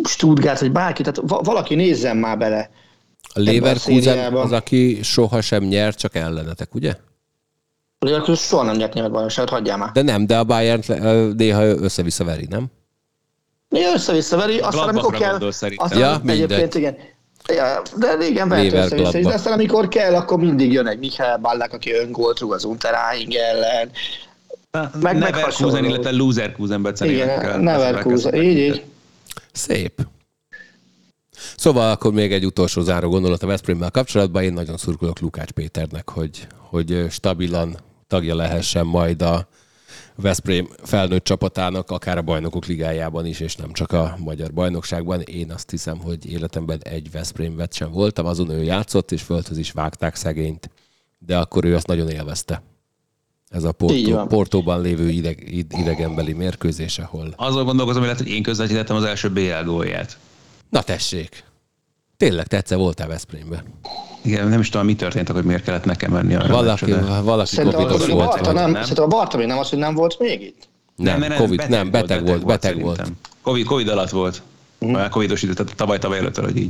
Stuttgart, vagy bárki, tehát valaki nézzen már bele. A Leverkusen az, aki sohasem nyer, csak ellenetek, ugye? Leverkusen soha nem nyert német bajnokságot, hagyjál már. De a Bayern néha össze-visszaveri, nem? Néha össze-visszaveri, aztán amikor kell... Egyébként igen. Ja, de régen ment össze-visszaveri, de aztán amikor kell, akkor mindig jön egy Michael Ballack, aki öngolt rúg az Unterhaching ellen. Leverkusen, illetve Loserkusenbe cseréltek el. Igen, Leverkusen, így. Szép. Szóval akkor még egy utolsó záró gondolat a Veszprémmel kapcsolatban. Én nagyon szurkolok Lukács Péternek, hogy stabilan tagja lehessen majd a Veszprém felnőtt csapatának, akár a Bajnokok Ligájában is, és nem csak a Magyar Bajnokságban. Én azt hiszem, hogy életemben egy Veszprém meccs sem voltam, azon ő játszott, és földhöz is vágták szegényt. De akkor ő azt nagyon élvezte. Ez a Portóban lévő idegenbeli mérkőzés, ahol... Azon gondolkozom, hogy én közvetítettem az első BL gólját. Na tessék! Tényleg te egyszer voltál Veszprémben. Igen, nem is tudom, mi történt, hogy miért kellett nekem menni arra. Valaki kovidos volt. Szerintem a Barta még nem az, hogy nem volt még itt. Nem, beteg volt. Covid alatt volt. Covidos idő, tehát tavaly előtt, hogy így.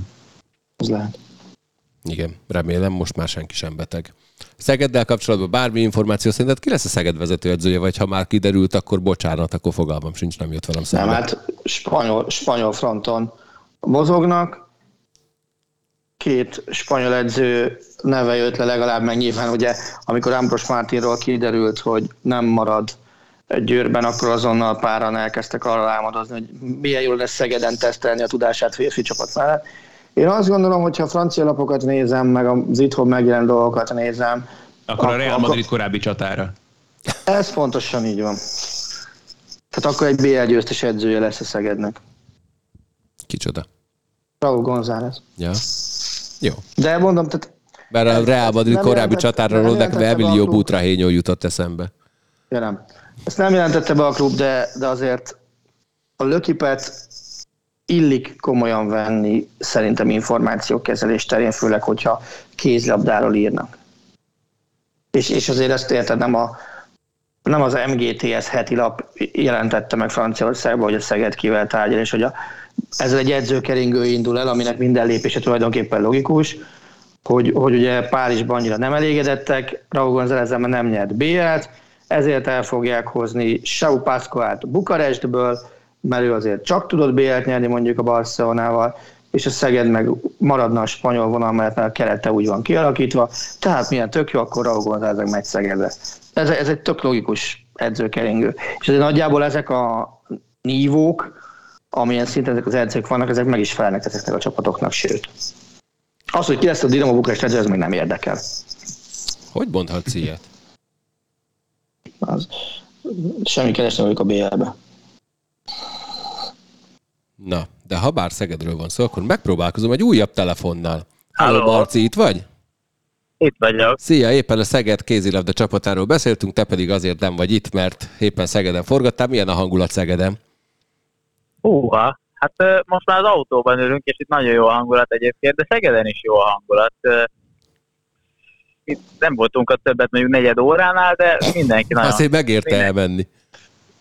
Az lehet. Igen, remélem, most már senki sem beteg. Szegeddel kapcsolatban bármi információ, szerinted ki lesz a Szeged vezetőedzője, vagy ha már kiderült, akkor bocsánat, akkor fogalmam sincs, nem jött velem szembe. Nem, hát spanyol fronton mozognak. Két spanyol edző neve jött le legalább, meg nyilván ugye, amikor Ambros Martinról kiderült, hogy nem marad Győrben, akkor azonnal páran elkezdtek arra álmodozni, hogy milyen jól lesz Szegeden tesztelni a tudását férfi csapat mellett. Én azt gondolom, hogyha a francia lapokat nézem, meg az itthon megjelent dolgokat nézem... Akkor a Real Madrid korábbi csatára. Ez pontosan így van. Tehát akkor egy BL győztes edzője lesz a Szegednek. Kicsoda. Raúl González. Ja. Jó. De mondom, tehát... Bár a Real Madrid korábbi csatára Rodekve Emilio Butrahényó jutott eszembe. Ja, nem. Ezt nem jelentette be a klub, de azért a lökipet illik komolyan venni szerintem információkezelés terén, főleg, hogyha kézlabdáról írnak. És azért ezt érted, nem az MGTS heti lap jelentette meg Franciaországban, hogy a Szeged kivel tárgyal, és hogy ez egy edzőkeringő indul el, aminek minden lépése tulajdonképpen logikus, hogy ugye Párizsban annyira nem elégedettek, Raúl Gonzálezzel nem nyert BL-t, ezért el fogják hozni São Pascualt Bukarestből, mert ő azért csak tudott BL-t nyerni mondjuk a Barcelonával, és a Szeged meg maradna a spanyol vonal mellett, mert a kerete úgy van kialakítva, tehát milyen tök jó, akkor Raúl González megy Szegedre. Ez egy tök logikus edzőkeringő. És azért nagyjából ezek a nívók, amilyen szinten ezek az edzők vannak, ezek meg is felelnek ezeknek a csapatoknak, sőt. Az, hogy ki lesz a Dinamo Bukarest edző, ez még nem érdekel. Hogy mondhatsz ilyet? Semmi keresni vagyok a BL-be. Na, de ha bár Szegedről van szó, akkor megpróbálkozom egy újabb telefonnal. Halló, Marci, itt vagy? Itt vagyok. Szia, éppen a Szeged kézilabda csapatáról beszéltünk, te pedig azért nem vagy itt, mert éppen Szegeden forgattál. Milyen a hangulat Szegeden? Húha, hát most már az autóban ülünk, és itt nagyon jó a hangulat egyébként, de Szegeden is jó a hangulat. Itt nem voltunk ott többet mondjuk negyed óránál, de mindenki nagyon... Azt én megérte elmenni.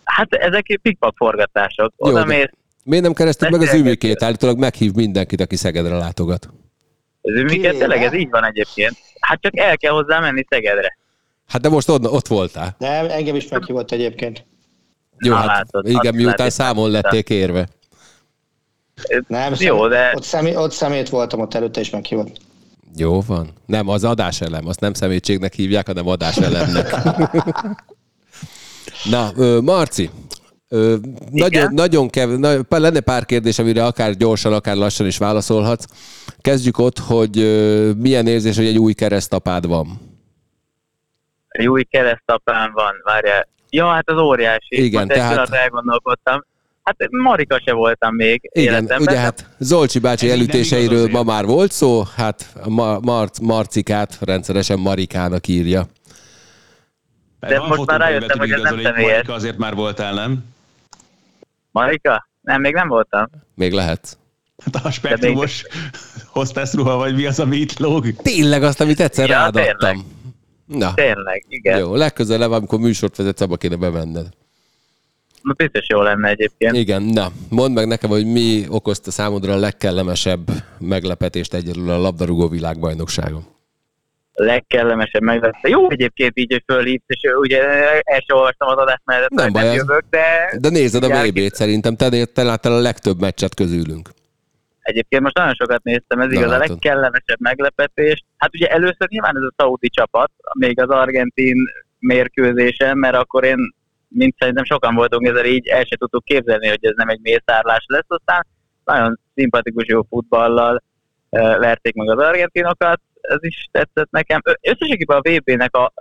Hát ezek pikpak forgatások. Jó, miért nem keresztük meg az Ümikét? Állítólag meghív mindenkit, aki Szegedre látogat. Az Ümiket tényleg, ez így van egyébként. Hát csak el kell hozzá menni Szegedre. Hát de most ott voltál. De engem is meghívott egyébként. Jó, hát látod, igen, miután számon lették érve. Nem, jó, de... ott szemét voltam, ott előtte is meghívott. Jó van. Nem, az adáselem. Azt nem szemétségnek hívják, hanem adáselemnek. Na, Marci... lenne pár kérdés, amire akár gyorsan, akár lassan is válaszolhatsz. Kezdjük ott, hogy milyen érzés, hogy egy új keresztapád van? Egy új keresztapám van, várjál. Ja, hát az óriási. Igen, most tehát... elgondolkodtam. Hát Marika se voltam még életemben. Igen, ugye hát Zolcsi bácsi elütéseiről ma már volt szó, hát Marcikát rendszeresen Marikának írja. De most már rájöttem, hogy ez nem személyes. Marika, azért már voltál, nem? Marika? Nem, még nem voltam. Még lehet. Hát a spektrumos hostessruha, vagy mi az, ami itt lóg? Tényleg azt, amit egyszer ráadtam. Tényleg. Na. Tényleg, igen. Jó, legközelebb, amikor műsort vezetsz, abba kéne bemenned. Na, biztos jó lenne egyébként. Igen, na. Mondd meg nekem, hogy mi okozta számodra a legkellemesebb meglepetést egyelőre a labdarúgó világbajnokságon. Legkellemesebb meglepetést. Jó egyébként így, hogy fölhívsz, és ugye el sem olvastam az adást mellett, nem baj, nem jövök, de... De nézed a VB-t szerintem, te láttál a legtöbb meccset közülünk. Egyébként most nagyon sokat néztem, ez igaz, a legkellemesebb meglepetés. Hát ugye először nyilván ez a szaudi csapat, még az argentin mérkőzésen, mert akkor én, mint szerintem sokan voltunk ezzel, így el sem tudtuk képzelni, hogy ez nem egy mészárlás lesz, aztán nagyon szimpatikus jó futballal verték meg az argentinokat. Ez is tetszett nekem. Összességében a VB-nek a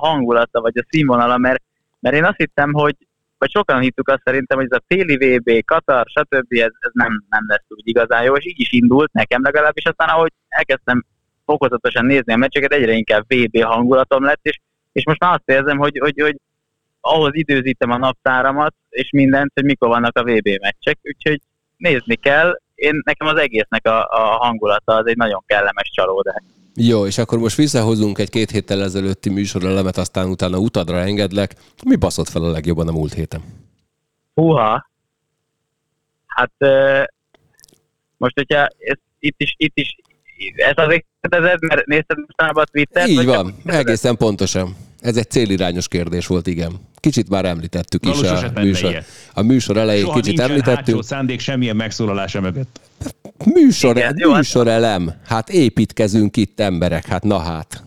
hangulata, vagy a színvonala, mert én azt hittem, hogy, vagy sokan hittük azt szerintem, hogy ez a téli VB, Katar, stb. Ez nem lesz úgy igazán jó, és így is indult nekem legalábbis, aztán ahogy elkezdtem fokozatosan nézni a meccseket, egyre inkább VB hangulatom lett, és most már azt érzem, hogy ahhoz időzítem a naptáramat, és mindent, hogy mikor vannak a VB meccsek, úgyhogy nézni kell. Nekem az egésznek a hangulata az egy nagyon kellemes csalódás. Jó, és akkor most visszahozunk egy 2 héttel ezelőtti műsorelemet, aztán utána utadra engedlek. Mi baszott fel a legjobban a múlt héten? Húha! Hát most, hogyha itt is ezt azért kérdezed, mert nézted mostanában a Twittert? Így van, egészen pontosan. Ez egy célirányos kérdés volt, igen. Kicsit már említettük is a műsor elején. Soha kicsit említettük. Hátsó szándék semmilyen megszólalása mögött. Műsorelem. Hát építkezünk itt emberek, hát na hát.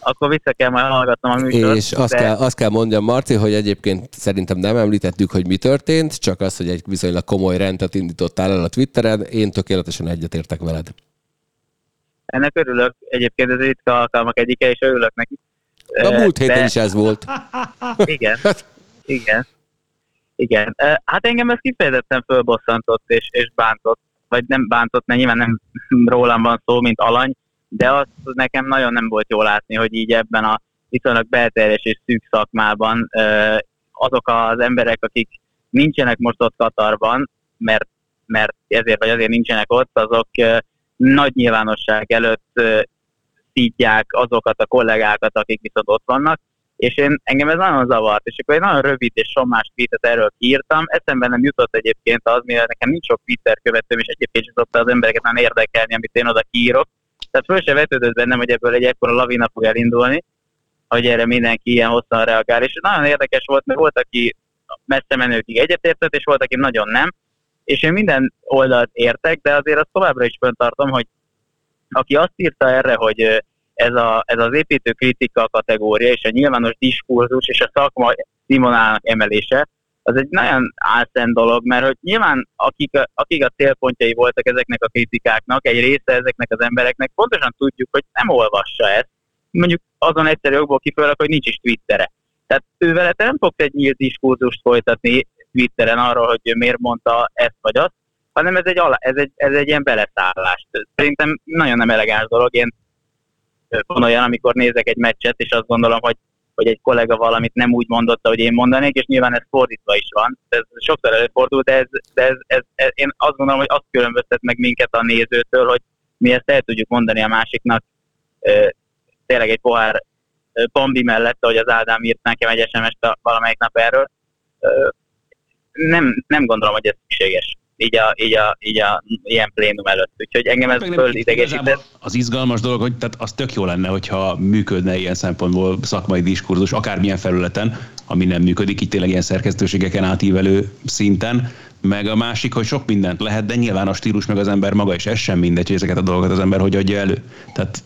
Akkor vissza kell majd hallgatnom a műsort. És azt kell mondjam, Marci, hogy egyébként szerintem nem említettük, hogy mi történt, csak az, hogy egy viszonylag komoly rendet indítottál el a Twitteren. Én tökéletesen egyetértek veled. Ennek örülök. Egyébként ez ritka alkalmak egyike, és örülök neki. A múlt héten is ez volt. Igen. Hát engem ez kifejezetten fölbosszantott és bántott, vagy nem bántott, mert nyilván nem rólam van szó, mint alany, de azt nekem nagyon nem volt jól látni, hogy így ebben a viszonylag belterjes és szűk szakmában azok az emberek, akik nincsenek most ott Katarban, mert mert ezért vagy azért nincsenek ott, azok nagy nyilvánosság előtt szítják azokat a kollégákat, akik viszont ott vannak, és engem ez nagyon zavart, és akkor egy nagyon rövid és sommás tweetet erről kiírtam, eszembe nem jutott egyébként az, mivel nekem nincs sok Twitter követőm, és egyébként szokta az embereket nem érdekelni, amit én oda kiírok, tehát föl se vetődött bennem, hogy ebből egy ekkora lavina fog elindulni, hogy erre mindenki ilyen hosszan reagál, és nagyon érdekes volt, mert volt, aki messze menőkig egyetértett, és volt, aki nagyon nem, és én minden oldalt értek, de azért azt továbbra is fenntartom, hogy aki azt írta erre, hogy ez az építő kritika kategória, és a nyilvános diskurzus, és a szakma színvonalának emelése, az egy nagyon álszent dolog, mert hogy nyilván akik a célpontjai voltak ezeknek a kritikáknak, egy része ezeknek az embereknek, pontosan tudjuk, hogy nem olvassa ezt, mondjuk azon egyszerű okból kifőleg, hogy nincs is Twittere. Tehát ővele te nem fogsz egy nyílt diskurzust folytatni Twitteren arról, hogy miért mondta ezt vagy azt, hanem ez egy ilyen beleszállás. Szerintem nagyon nem elegáns dolog. Én van olyan, amikor nézek egy meccset, és azt gondolom, hogy egy kollega valamit nem úgy mondotta, hogy én mondanék, és nyilván ez fordítva is van. Ez sokszor előfordul, de én azt gondolom, hogy azt különböztet meg minket a nézőtől, hogy mi ezt el tudjuk mondani a másiknak tényleg egy pohár Bambi mellett, hogy az Ádám írt nekem egy SMS-t valamelyik nap erről. Nem gondolom, hogy ez szükséges. Így a ilyen plénum előtt. Úgyhogy engem ez fölidegesített. Az izgalmas dolog, hogy tehát az tök jó lenne, hogyha működne ilyen szempontból szakmai diskurzus, akármilyen felületen, ami nem működik, így tényleg ilyen szerkesztőségeken átívelő szinten, meg a másik, hogy sok mindent lehet, de nyilván a stílus meg az ember maga is, ez sem mindegy, hogy ezeket a dolgokat az ember hogy adja elő. Tehát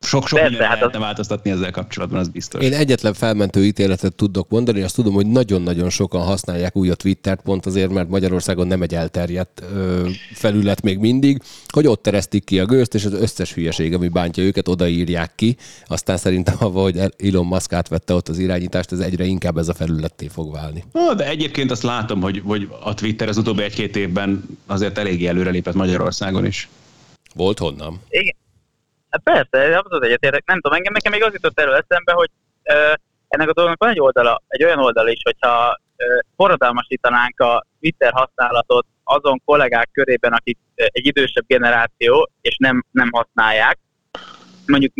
sok mindent lehetne változtatni ezzel kapcsolatban, az biztos. Én egyetlen felmentő ítéletet tudok mondani, azt tudom, hogy nagyon-nagyon sokan használják úgy a Twittert, pont azért, mert Magyarországon nem egy elterjedt felület még mindig, hogy ott teresztik ki a gőzt, és az összes hülyeség, ami bántja őket, odaírják ki. Aztán szerintem, ahogy Elon Musk átvette ott az irányítást, ez egyre inkább ez a felületté fog válni. No, de egyébként azt látom, hogy a Twitter az utóbbi egy-két évben azért eléggé előrelépett Magyarországon is. Volt honnan? Igen. Persze, abszolút egyetértek. Nem tudom, nekem még az jutott elő eszembe, hogy ennek a dolognak van egy olyan oldala is, hogyha forradalmasítanánk a Twitter használatot azon kollégák körében, akik egy idősebb generáció, és nem használják. Mondjuk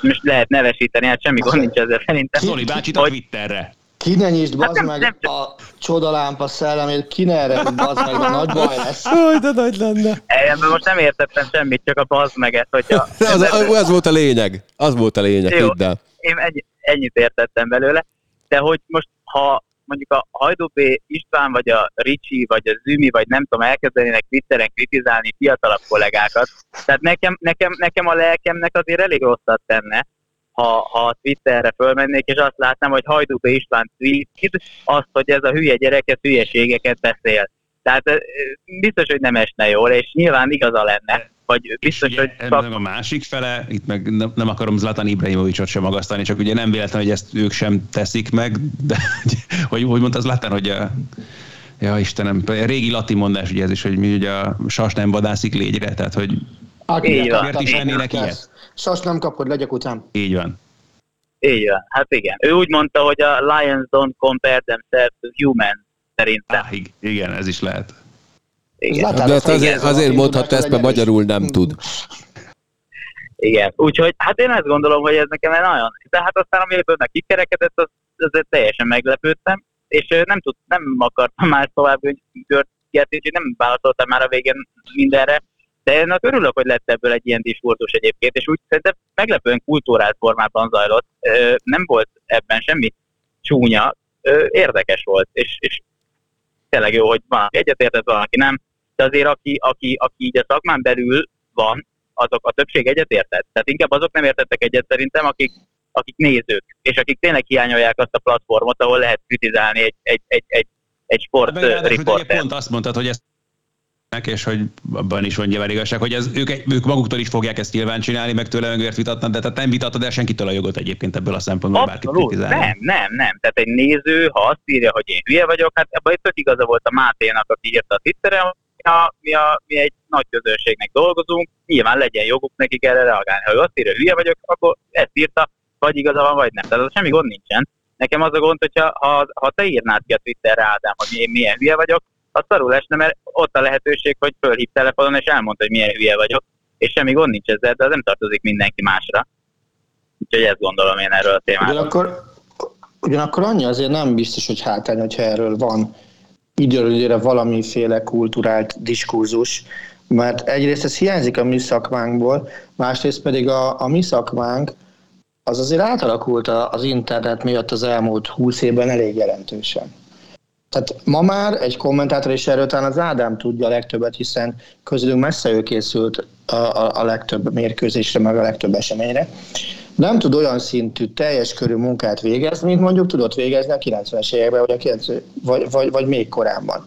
most lehet nevesíteni, hát semmi gond nincs ezzel szerintem. Zoli bácsit a Twitterre. Ki ne nyisd, bazd hát meg nem a csodalámpa szellemét, ki ne erre, bazd meg, de nagy baj lesz. Új, de nagy lenne. Most nem értettem semmit, csak a bazd meget, hogyha... Az volt a lényeg, jó, hidd el. Én ennyit értettem belőle, de hogy most, ha mondjuk a Hajdú B. István, vagy a Ricsi, vagy a Zümi, vagy nem tudom, elkezdenének Twitteren kritizálni fiatalabb kollégákat, tehát nekem a lelkemnek azért elég rosszat tenne, ha Twitterre fölmennék, és azt látnám, hogy Hajdú B. István tweet, azt, hogy ez a hülye gyereket hülyeségeket beszél. Tehát biztos, hogy nem esne jól, és nyilván igaza lenne. Vagy biztos, és ugye, hogy... A másik fele, itt meg nem akarom Zlatan Ibrahimovicsot sem magasztani, csak ugye nem véletlen, hogy ezt ők sem teszik meg, de hogy mondta Zlatan, hogy ja Istenem, régi latin mondás ugye ez is, hogy mi ugye a sas nem vadászik légyre, tehát hogy... Miért is lennének ilyet? Sas nem kap, hogy legyek után. Így van, hát igen. Ő úgy mondta, hogy a lions don't compare themselves to humans, szerintem. Igen, ez is lehet. Igen. De azért mondhatta ezt, mert magyarul nem tud. Igen, úgyhogy hát én azt gondolom, hogy ez nekem nagyon... De hát aztán, amiből meg kikerekedett, azért teljesen meglepődtem, és nem akartam már tovább görgetni, úgyhogy nem válaszoltam már a végén mindenre. De én örülök, hogy lett ebből egy ilyen diskurzus egyébként, és úgy szerintem meglepően kulturált formában zajlott. Nem volt ebben semmi csúnya, érdekes volt, és tényleg jó, hogy van, egyetértett, van, aki nem, de azért aki így a szakmán belül van, azok a többség egyetértett. Tehát inkább azok nem értettek egyet szerintem, akik nézők, és akik tényleg hiányolják azt a platformot, ahol lehet kritizálni egy sportriportert. Pont azt mondtad, hogy ezt és hogy abban is van nyilván igazság, hogy ők maguktól is fogják ezt nyilván csinálni, meg tőle őket vitatnak, de tehát nem vitatod el senkitől a jogot egyébként ebből a szempontból bárkit kritizálni. Nem. Tehát egy néző, ha azt írja, hogy én hülye vagyok, hát ebben tök igaza volt a Máténak, aki írta a Twitteren, mi egy nagy közönségnek dolgozunk, nyilván legyen joguk nekik erre reagálni. Ha ő azt írja, hogy hülye vagyok, akkor ezt írta, vagy igaza van, vagy nem. Tehát az semmi gond nincsen. Nekem az a gond, hogyha te írnád ki a Twitterre, Ádám, hogy én milyen hülye vagyok, az szarul esne, mert ott a lehetőség, hogy fölhív telefonon, és elmondta, hogy milyen hülye vagyok, és semmi gond nincs ezzel, de az nem tartozik mindenki másra. Úgyhogy ezt gondolom én erről a témáról. Ugyanakkor annyi azért nem biztos, hogy hátrány, hogyha erről van időről valamiféle kulturált diskurzus, mert egyrészt ez hiányzik a mi szakmánkból, másrészt pedig a mi szakmánk az azért átalakult az internet miatt az elmúlt 20 évben elég jelentősen. Tehát ma már egy kommentátor, és erről talán az Ádám tudja a legtöbbet, hiszen közülünk messze ő készült a legtöbb mérkőzésre, meg a legtöbb eseményre. Nem tud olyan szintű, teljes körű munkát végezni, mint mondjuk tudott végezni a 90-es években, vagy még korábban.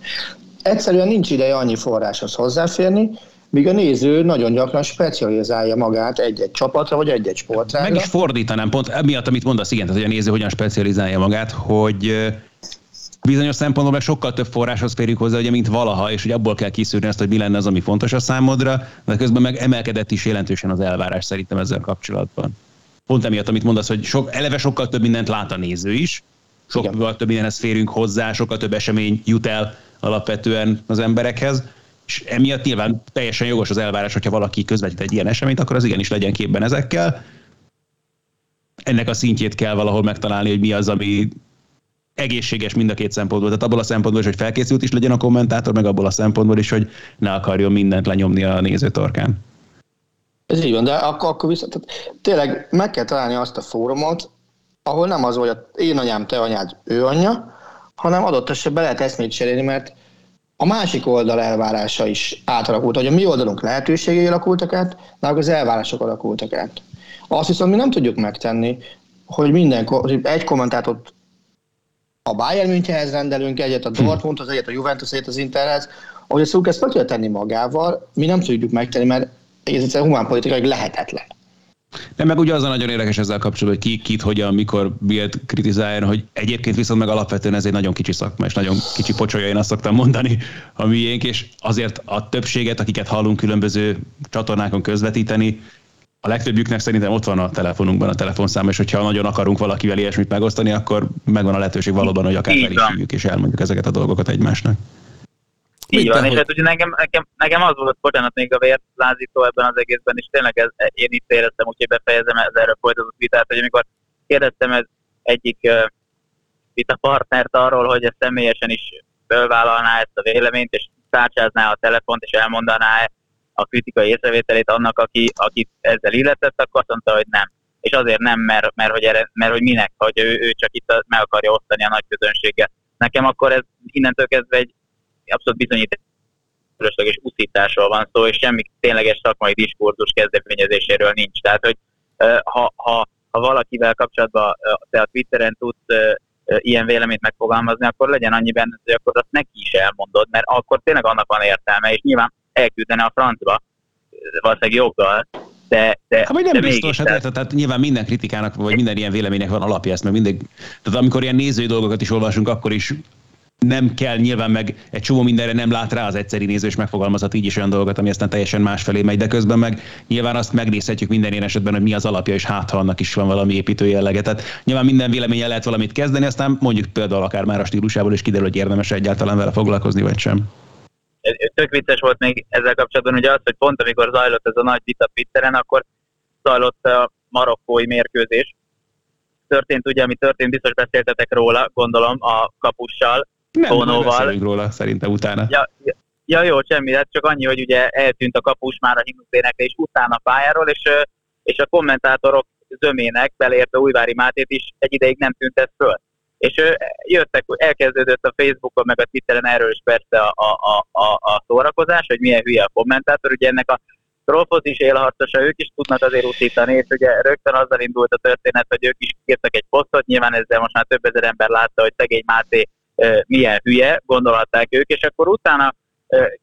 Egyszerűen nincs ideje annyi forráshoz hozzáférni, míg a néző nagyon gyakran specializálja magát egy-egy csapatra, vagy egy-egy sportágra. Meg is fordítanám pont emiatt, amit mondasz, igen, tehát, hogy a néző hogyan specializálja magát, hogy bizonyos szempontból meg sokkal több forráshoz férjük hozzá, ugye, mint valaha, és hogy abból kell kiszűrni azt, hogy mi lenne az, ami fontos a számodra, de közben meg emelkedett is jelentősen az elvárás szerintem ezzel kapcsolatban. Pont emiatt, amit mondasz, hogy eleve sokkal több mindent lát a néző is, sokkal több mindenhez férünk hozzá, sokkal több esemény jut el alapvetően az emberekhez, és emiatt nyilván teljesen jogos az elvárás, hogyha valaki közvetít egy ilyen eseményt, akkor az igenis legyen képben ezekkel. Ennek a szintjét kell valahol megtalálni, hogy mi az, ami egészséges mind a két szempontból. Tehát abból a szempontból is, hogy felkészült is legyen a kommentátor, meg abból a szempontból is, hogy ne akarjon mindent lenyomni a nézőtorkán. Ez így van, de akkor viszont tényleg meg kell találni azt a fórumot, ahol nem az, hogy én anyám, te anyád, ő anyja, hanem adott esetben lehet eszmét cserélni, mert a másik oldal elvárása is átalakult, hogy a mi oldalunk lehetőségei alakultak át, nálunk az elvárások alakultak át. Azt viszont mi nem tudjuk megtenni, hogy egy kommentátort a Bayern Münchenhez rendelünk, egyet a Dortmundhoz, egyet a Juventus, egyet az Interhez, ahogy a szurkoló ezt meg tudja tenni magával, mi nem tudjuk megtenni, mert ez egyszerűen humánpolitikailag lehetetlen. De meg ugye az a nagyon érdekes ezzel kapcsolatban, hogy ki, kit, hogyan, mikor, miért kritizáljon, hogy egyébként viszont meg alapvetően ez egy nagyon kicsi szakma, és nagyon kicsi pocsolya, én azt szoktam mondani, a miénk, és azért a többséget, akiket hallunk különböző csatornákon közvetíteni, a legtöbbjüknek szerintem ott van a telefonunkban a telefonszám, és hogyha nagyon akarunk valakivel ilyesmit megosztani, akkor megvan a lehetőség valóban, hogy akár fel is hívjuk, és elmondjuk ezeket a dolgokat egymásnak. Így van, és hát ugye nekem az volt, bocsánat, még a vérlázító ebben az egészben, és tényleg ez, én itt éreztem, úgyhogy befejezem ez erről folytatott vitát, hogy amikor kérdeztem ez egyik vitapartnert arról, hogy ez személyesen is fölvállalná ezt a véleményt, és tárcsázná a telefont, és elmondaná a kritikai észrevételét annak, aki ezzel illetett, akkor azt mondta, hogy nem. És azért nem, mert hogy minek, hogy ő csak itt meg akarja osztani a nagy közönséggel. Nekem akkor ez innentől kezdve egy abszolút bizonyításról és uszításról van szó, és semmi tényleges szakmai diskurzus kezdeményezéséről nincs. Tehát, hogy ha valakivel kapcsolatban te a Twitteren tudsz ilyen véleményt megfogalmazni, akkor legyen annyi benned, hogy akkor azt neki is elmondod, mert akkor tényleg annak van értelme, és nyilván elküldene a francba, valószínűleg joggal, de hát, vagy nem de biztos, hát tehát nyilván minden kritikának, vagy minden ilyen véleménynek van alapja, ezt meg mindig, tehát amikor ilyen nézői dolgokat is olvasunk, akkor is nem kell nyilván meg egy csomó mindenre nem lát rá az egyszeri néző, és megfogalmazhat így is olyan dolgokat, ami aztán teljesen másfelé megy, de közben meg nyilván azt megnézhetjük minden ilyen esetben, hogy mi az alapja, és hátha annak is van valami építő jellege. Tehát nyilván minden véleményen lehet valamit kezdeni, aztán mondjuk például akár már a stílusából is kiderül, hogy érdemes egyáltalán vele foglalkozni, vagy sem. Tök vicces volt még ezzel kapcsolatban ugye az, hogy pont amikor zajlott ez a nagy vita Twitteren, akkor zajlott a marokkói mérkőzés. Történt ugye, ami történt, biztos beszéltetek róla, gondolom, a kapussal. Nem beszélünk róla, szerintem utána. Ja, jó, semmi, hát csak annyi, hogy ugye eltűnt a kapus már a himnuszénekre, és utána pályáról, és a kommentátorok zömének, beleértve Újvári Mátét is egy ideig nem tűntett föl. És jöttek, elkezdődött a Facebookon, meg a Twitteren erről is persze a szórakozás, hogy milyen hülye a kommentátor, ugye ennek a trollfoz is élharcosa, ők is tudnak azért uszítani, és ugye rögtön azzal indult a történet, hogy ők is írtak egy posztot, nyilván ezzel most már több ezer ember látta, hogy szegény Máté milyen hülye, gondolhatták ők, és akkor utána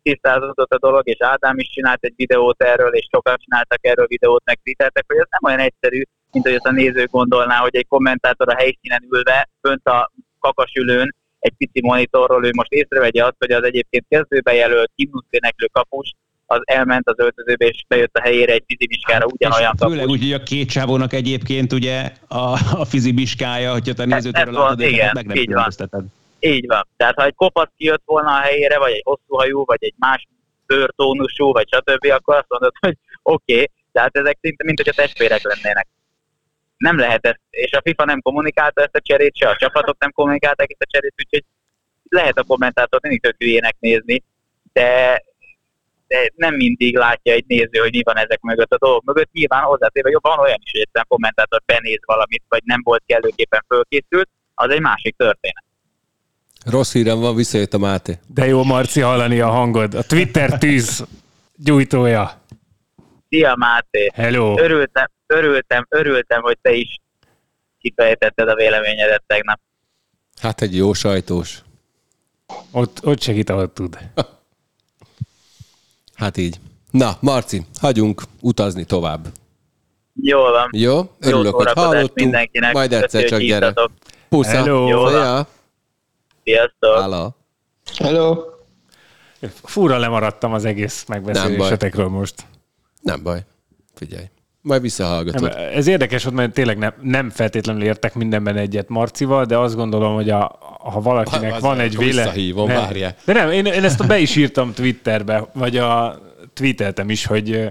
tisztázódott a dolog, és Ádám is csinált egy videót erről, és sokan csináltak erről videót, meg tweeteltek, hogy ez nem olyan egyszerű, mint hogy azt a néző gondolná, hogy egy kommentátor a helyszínen ülve, fönt a kakasülőn, egy pici monitorról, ő most észrevegye azt, hogy az egyébként kezdőbejelölt, himnuszéneklő kapus, az elment az öltözőbe, és bejött a helyére egy fizimiskára ugyanolyan kapus. Főleg úgy, hogy a két csávónak egyébként ugye a fizimiskája, hogyha te nézőtől látod, meg nem különbözteted. Így van. Tehát ha egy kopasz kijött volna a helyére, vagy egy hosszúhajú, vagy egy más bőrtónusú, vagy stb., akkor azt mondod, hogy oké, tehát ezek szinte mint hogy a testvérek lennének. Nem lehet ezt, és a FIFA nem kommunikálta ezt a cserét, se a csapatok nem kommunikálták ezt a cserét, úgyhogy lehet a kommentátort mindig tök hülyének nézni, de nem mindig látja egy néző, hogy mi van ezek mögött a dolgok mögött. Nyilván hozzátéve jobban olyan is, hogy egyszerűen kommentátor benéz valamit, vagy nem volt kellőképpen fölkészült, az egy másik történet. Rossz hírem van, visszajött a Máté. De jó, Marci, hallani a hangod. A Twitter tűz gyújtója. Szia, Máté. Hello. Örültem, hogy te is kifejtetted a véleményedet tegnap. Hát egy jó sajtós. Ott segít, ahogy tud. Hát így. Na, Marci, hagyunk utazni tovább. Jól van. Jó? Örülök, jó, hogy hallottunk. Mindenkinek. Majd egyszer csak gyere. Pusza. Hello. Szia. Sziasztok. Hála. Hello. Fúra lemaradtam az egész megbeszélésetekről most. Nem baj. Figyelj. Majd visszahallgatod. Ez érdekes, mert tényleg nem feltétlenül értek mindenben egyet Marcival, de azt gondolom, hogy ha valakinek van egy véleménye... várjál. De nem, én ezt be is írtam Twitterbe, vagy tweeteltem is, hogy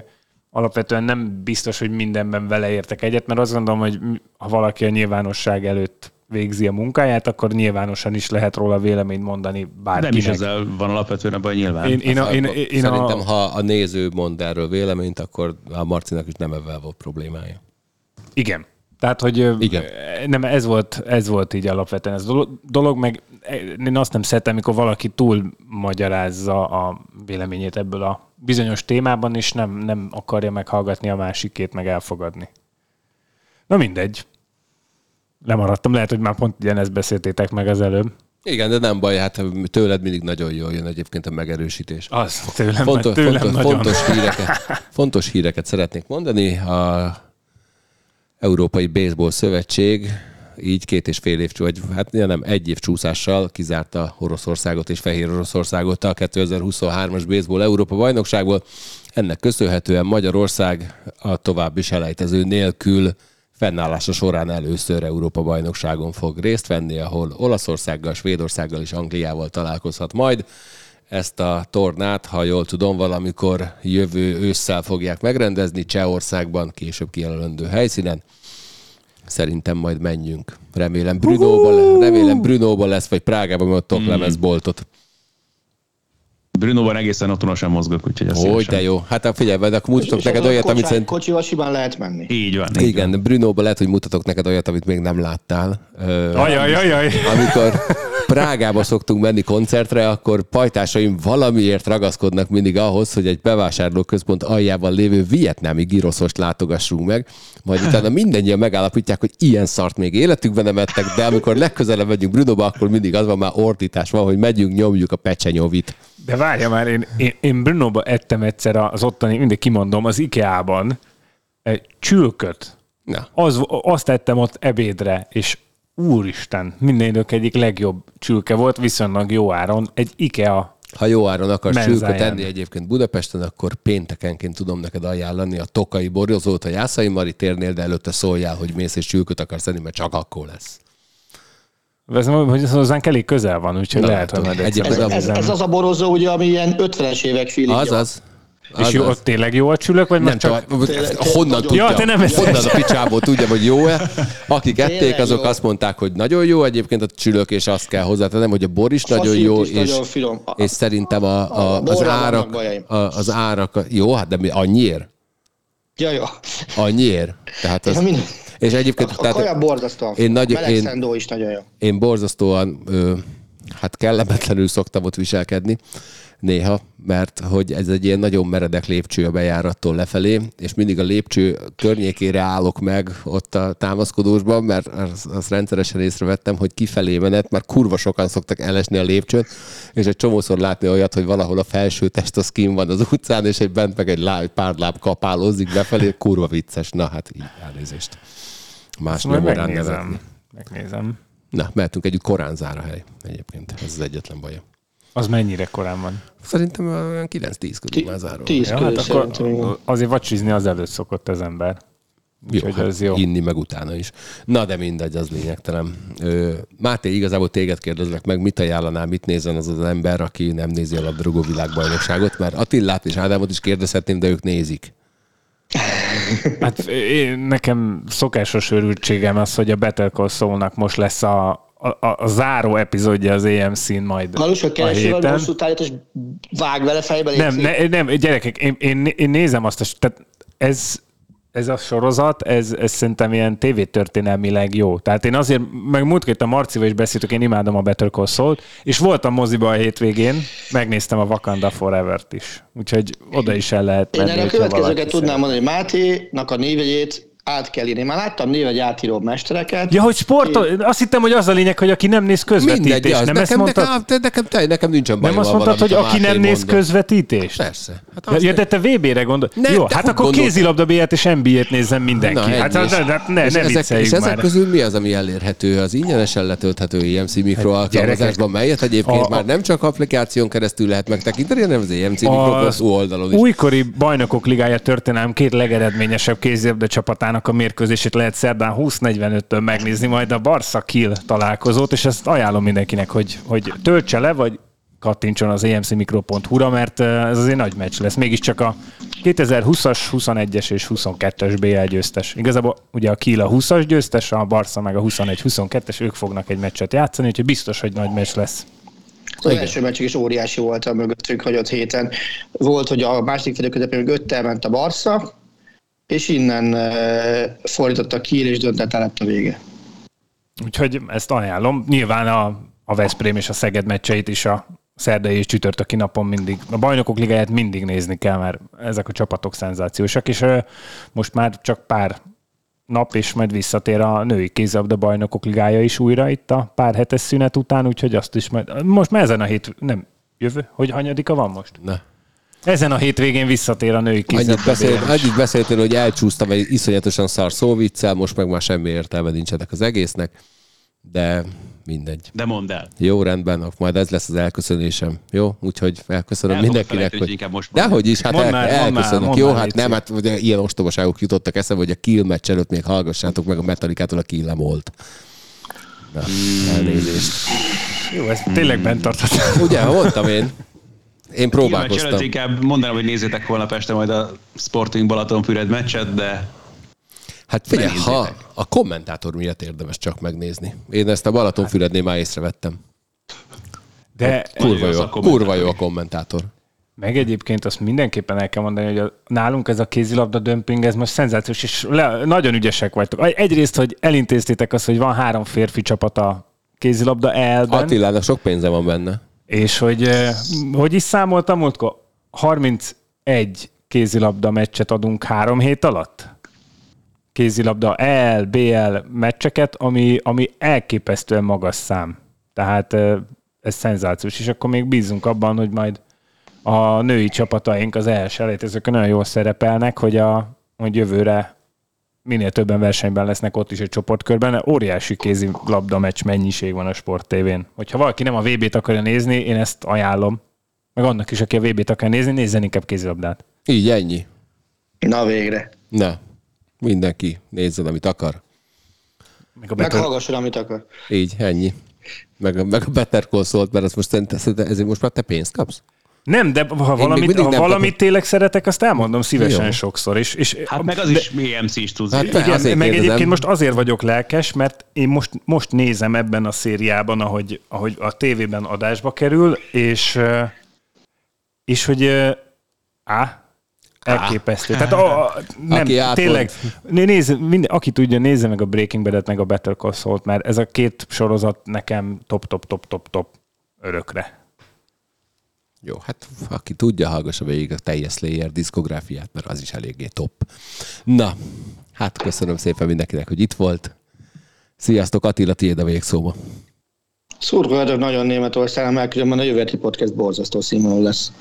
alapvetően nem biztos, hogy mindenben vele értek egyet, mert azt gondolom, hogy ha valaki a nyilvánosság előtt végzi a munkáját, akkor nyilvánosan is lehet róla véleményt mondani bárkinek. Nem is ezzel van alapvetően ebben nyilván. Szerintem, ha a néző mond erről véleményt, akkor a Marcinak is nem ebben volt problémája. Igen. Tehát, hogy igen. Nem, ez volt így alapvetően ez a dolog, meg én azt nem szeretem, amikor valaki túl magyarázza a véleményét ebből a bizonyos témában, és nem akarja meghallgatni a másikét, meg elfogadni. Na mindegy. Lemaradtam, lehet, hogy már pont ezt beszéltétek meg az előbb. Igen, de nem baj, hát tőled mindig nagyon jól jön egyébként a megerősítés. Az, Fontos híreket szeretnék mondani. A Európai Baseball Szövetség így 2,5 év, vagy hát nem, 1 év csúszással kizárta Oroszországot és Fehér Oroszországot a 2023-as baseball Európa bajnokságból. Ennek köszönhetően Magyarország a további selejtező nélkül fennállása során először Európa-bajnokságon fog részt venni, ahol Olaszországgal, Svédországgal és Angliával találkozhat majd. Ezt a tornát, ha jól tudom, valamikor jövő ősszel fogják megrendezni Csehországban, később kijelölendő helyszínen. Szerintem majd menjünk. Remélem Brnóban lesz, vagy Prágában, mert ott lemez boltot. Brnóban egészen otthonosan mozgok, úgyhogy ez szívesen. Hogy de jó. Hát figyelj, de akkor mutatok neked olyat, amit szerint... Kocsival simán lehet menni. Így van. Igen, de Brnóban lehet, hogy mutatok neked olyat, amit még nem láttál. Ajajajaj! Amikor Prágába szoktunk menni koncertre, akkor pajtásaim valamiért ragaszkodnak mindig ahhoz, hogy egy bevásárlóközpont aljában lévő vietnámi giroszost látogassunk meg, majd utána mindannyian megállapítják, hogy ilyen szart még életükben nem ettek, de amikor legközelebb megyünk Brnóba, akkor mindig az van, már ordítás van, hogy megyünk, nyomjuk a pecsenyovit. De várja már, én Brnóba ettem egyszer az ottani, mindig kimondom, az Ikea-ban egy csülköt. Azt ettem ott ebédre, és úristen, minden idők egyik legjobb csülke volt, viszonylag jó áron, egy Ikea. Ha jó áron akarsz csülköt enni egyébként Budapesten, akkor péntekenként tudom neked ajánlani a Tokai Boryozót a Jászai Mari térnél, de előtte szóljál, hogy mész és csülköt akarsz enni, mert csak akkor lesz. Hogy hozzánk elég közel van, úgyhogy na, lehet, hogy ez az a borozó, ugye, ami ilyen 50-es évek feeling. Az. És jó, ott tényleg jó a csülök, vagy nem csak... Honnan tudja? Honnan a picsából tudja, hogy jó-e? Akik ették, azok azt mondták, hogy nagyon jó egyébként a csülök, és azt kell hozzátennem, hogy a bor is nagyon jó, és szerintem az árak... Jó, hát de annyiért? Ja, jó. Annyiért. Tehát az... És egyébként olyan borzasztóan. Meleg szendó is nagyon jó. Én borzasztóan kellemetlenül szoktam ott viselkedni néha, mert hogy ez egy ilyen nagyon meredek lépcső a bejárattól lefelé, és mindig a lépcső környékére állok meg ott a támaszkodósban, mert azt rendszeresen észrevettem, hogy kifelé menet, már kurva sokan szoktak elesni a lépcsőn, és egy csomószor látni olyat, hogy valahol a felső test az kinn van az utcán, és egy bent meg egy pár láb kapálózik befelé, kurva vicces. Na hát így, elnézést. Más nem orán nevetni. Megnézem. Na, mehetünk együtt, korán zár a hely egyébként. Ez az egyetlen baja. Az mennyire korán van? Szerintem olyan 9-10 körül már záró. 10 körül, hát akkor azért vacsizni az előtt szokott az ember. Jó, hát jó, inni meg utána is. Na, de mindegy, az lényegtelen. Máté, igazából téged kérdezlek meg, mit ajánlanál, mit nézzen az az ember, aki nem nézi a labdarúgó világbajnokságot, mert Attillát és Ádámot is kérdezhetném, de ők nézik. Hát nekem szokásos örültségem az, hogy a Better Call Saulnak most lesz a záró epizódja az AMC-n majd valósul, a héten. Valós, utálatos vág vele fejben. Nem, gyerekek, én nézem azt, tehát ez a sorozat, ez szerintem ilyen tévétörténelmileg jó. Tehát én azért, meg múltkor a Marcival is beszéltük, én imádom a Better Call Saul-t, és voltam moziba a hétvégén, megnéztem a Wakanda Forever-t is. Úgyhogy oda is el lehet menni. Én erre a következőket tudnám mondani, hogy Máténak a névjegyét át kell írni. Én már láttam névegy átíró mestereket. Ja, hogy sportol? Én azt hittem, hogy az a lényeg, hogy aki nem néz közvetítést. Mindegy, nem ezt mondtad? Nekem nincsen bajom. Nem azt mondtad, hogy aki nem néz közvetítést? Persze. Hát ja, de te VB-re gondolod. Jó, hát akkor kézilabda BL-t és NBA-t nézzen mindenki. Na, hát ne vicceljük már. És ezek közül mi az, ami elérhető? Az ingyenesen letölthető EMC mikroalkalmazásban, melyet egyébként már nem csak applikáción keresztül lehet megtekinteni, hanem az EMC mikro oldalon is. Újkori Bajnokok Ligája történelem két legeredményesebb kézilabda csapatán a mérkőzését lehet szerdán 20:45-től megnézni majd a Barca-Kiel találkozót, és ezt ajánlom mindenkinek, hogy töltse le, vagy kattintson az amcmikro.hu-ra, mert ez azért nagy meccs lesz. Mégiscsak a 2020-as, 21-es és 22-es BL győztes. Igazából ugye a Kiel a 20-as győztes, a Barca meg a 21-22-es, ők fognak egy meccset játszani, úgyhogy biztos, hogy nagy meccs lesz. Az első meccsük is óriási volt a mögöttük, hogy ott héten volt, hogy a második félidő közepén 5-tel ment a Barca, és innen fordította ki, és döntetlen lett a vége. Úgyhogy ezt ajánlom. Nyilván a Veszprém és a Szeged meccseit is a szerdai és csütörtöki napon mindig. A Bajnokok Ligáját mindig nézni kell, mert ezek a csapatok szenzációsak, és most már csak pár nap, és majd visszatér a női kézilabda Bajnokok Ligája is újra itt a pár hetes szünet után, úgyhogy azt is majd... Most már ezen a hét... Nem, jövő? Hogy hanyadika van most? Ne. Ezen a hétvégén visszatér a női kézilabda. Annyit beszéltél, hogy elcsúsztam egy iszonyatosan szar szóviccel, most meg már semmi értelme nincsenek az egésznek, de mindegy. De mondd el. Jó, rendben, majd ez lesz az elköszönésem. Jó? Úgyhogy elköszönöm mindenkinek, hogy... Dehogy is, hát elköszönök. Jó, hát nem, hát ilyen ostobaságok jutottak eszembe, hogy a Kiel meccs előtt még hallgassátok meg a Metallicától a Kiel nem volt. Na, elnézést. Jó, ez tényleg bent tartott. Ugye, voltam én próbálkoztam. Inkább mondanám, hogy nézzétek holnap este majd a Sporting Balatonfüred meccset, de... Hát figyelj, ha a kommentátor miatt érdemes csak megnézni. Én ezt a Balatonfürednél már észrevettem. De kurva jó a kommentátor. Meg egyébként azt mindenképpen el kell mondani, hogy nálunk ez a kézilabda dömping, ez most szenzációs, és nagyon ügyesek vagytok. Egyrészt, hogy elintéztétek azt, hogy van 3 férfi csapat a kézilabda elben. Attilának sok pénze van benne. És hogy is számoltam múltkor? 31 kézilabda meccset adunk 3 hét alatt. Kézilabda EL, BL meccseket, ami elképesztően magas szám. Tehát ez szenzációs. És akkor még bízunk abban, hogy majd a női csapataink az EL selejtezőkön olyan jól szerepelnek, hogy jövőre minél többen versenyben lesznek ott is egy csoportkörben. Óriási kézilabda meccs mennyiség van a Sport TV-n. Hogyha valaki nem a VB-t akarja nézni, én ezt ajánlom. Meg annak is, aki a VB-t akar nézni, nézzen inkább kézilabdát. Így, ennyi. Na végre. Na, mindenki nézzen, amit akar. Meghallgasson, amit akar. Így, ennyi. Meg a Better Call Saul, mert ezt most, ezért most már te pénzt kapsz? Nem, de ha valamit tényleg szeretek, azt elmondom szívesen. Jó. Sokszor is. Hát meg az is BMC is tudsz. Hát meg egyébként most azért vagyok lelkes, mert én most nézem ebben a szériában, ahogy a tévében adásba kerül, és hogy elképesztő. Tehát nem, tényleg, aki tudja, nézze meg a Breaking Bad-et, meg a Better Call Saul-t, mert ez a két sorozat nekem top örökre. Jó, hát aki tudja, hallgassa végig a teljes Slayer diszkográfiát, mert az is eléggé top. Na, hát köszönöm szépen mindenkinek, hogy itt volt. Sziasztok, Attila, tiéd a végszóba. Szurkoljatok nagyon Németországon, mert különben a jövő heti podcast borzasztó színvonalú lesz.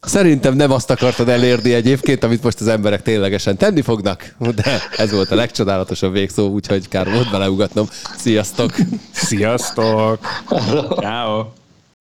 Szerintem nem azt akartad elérni egyébként, amit most az emberek ténylegesen tenni fognak, de ez volt a legcsodálatosabb végszó, úgyhogy kár volt beleugatnom. Sziasztok! Sziasztok! Ciao.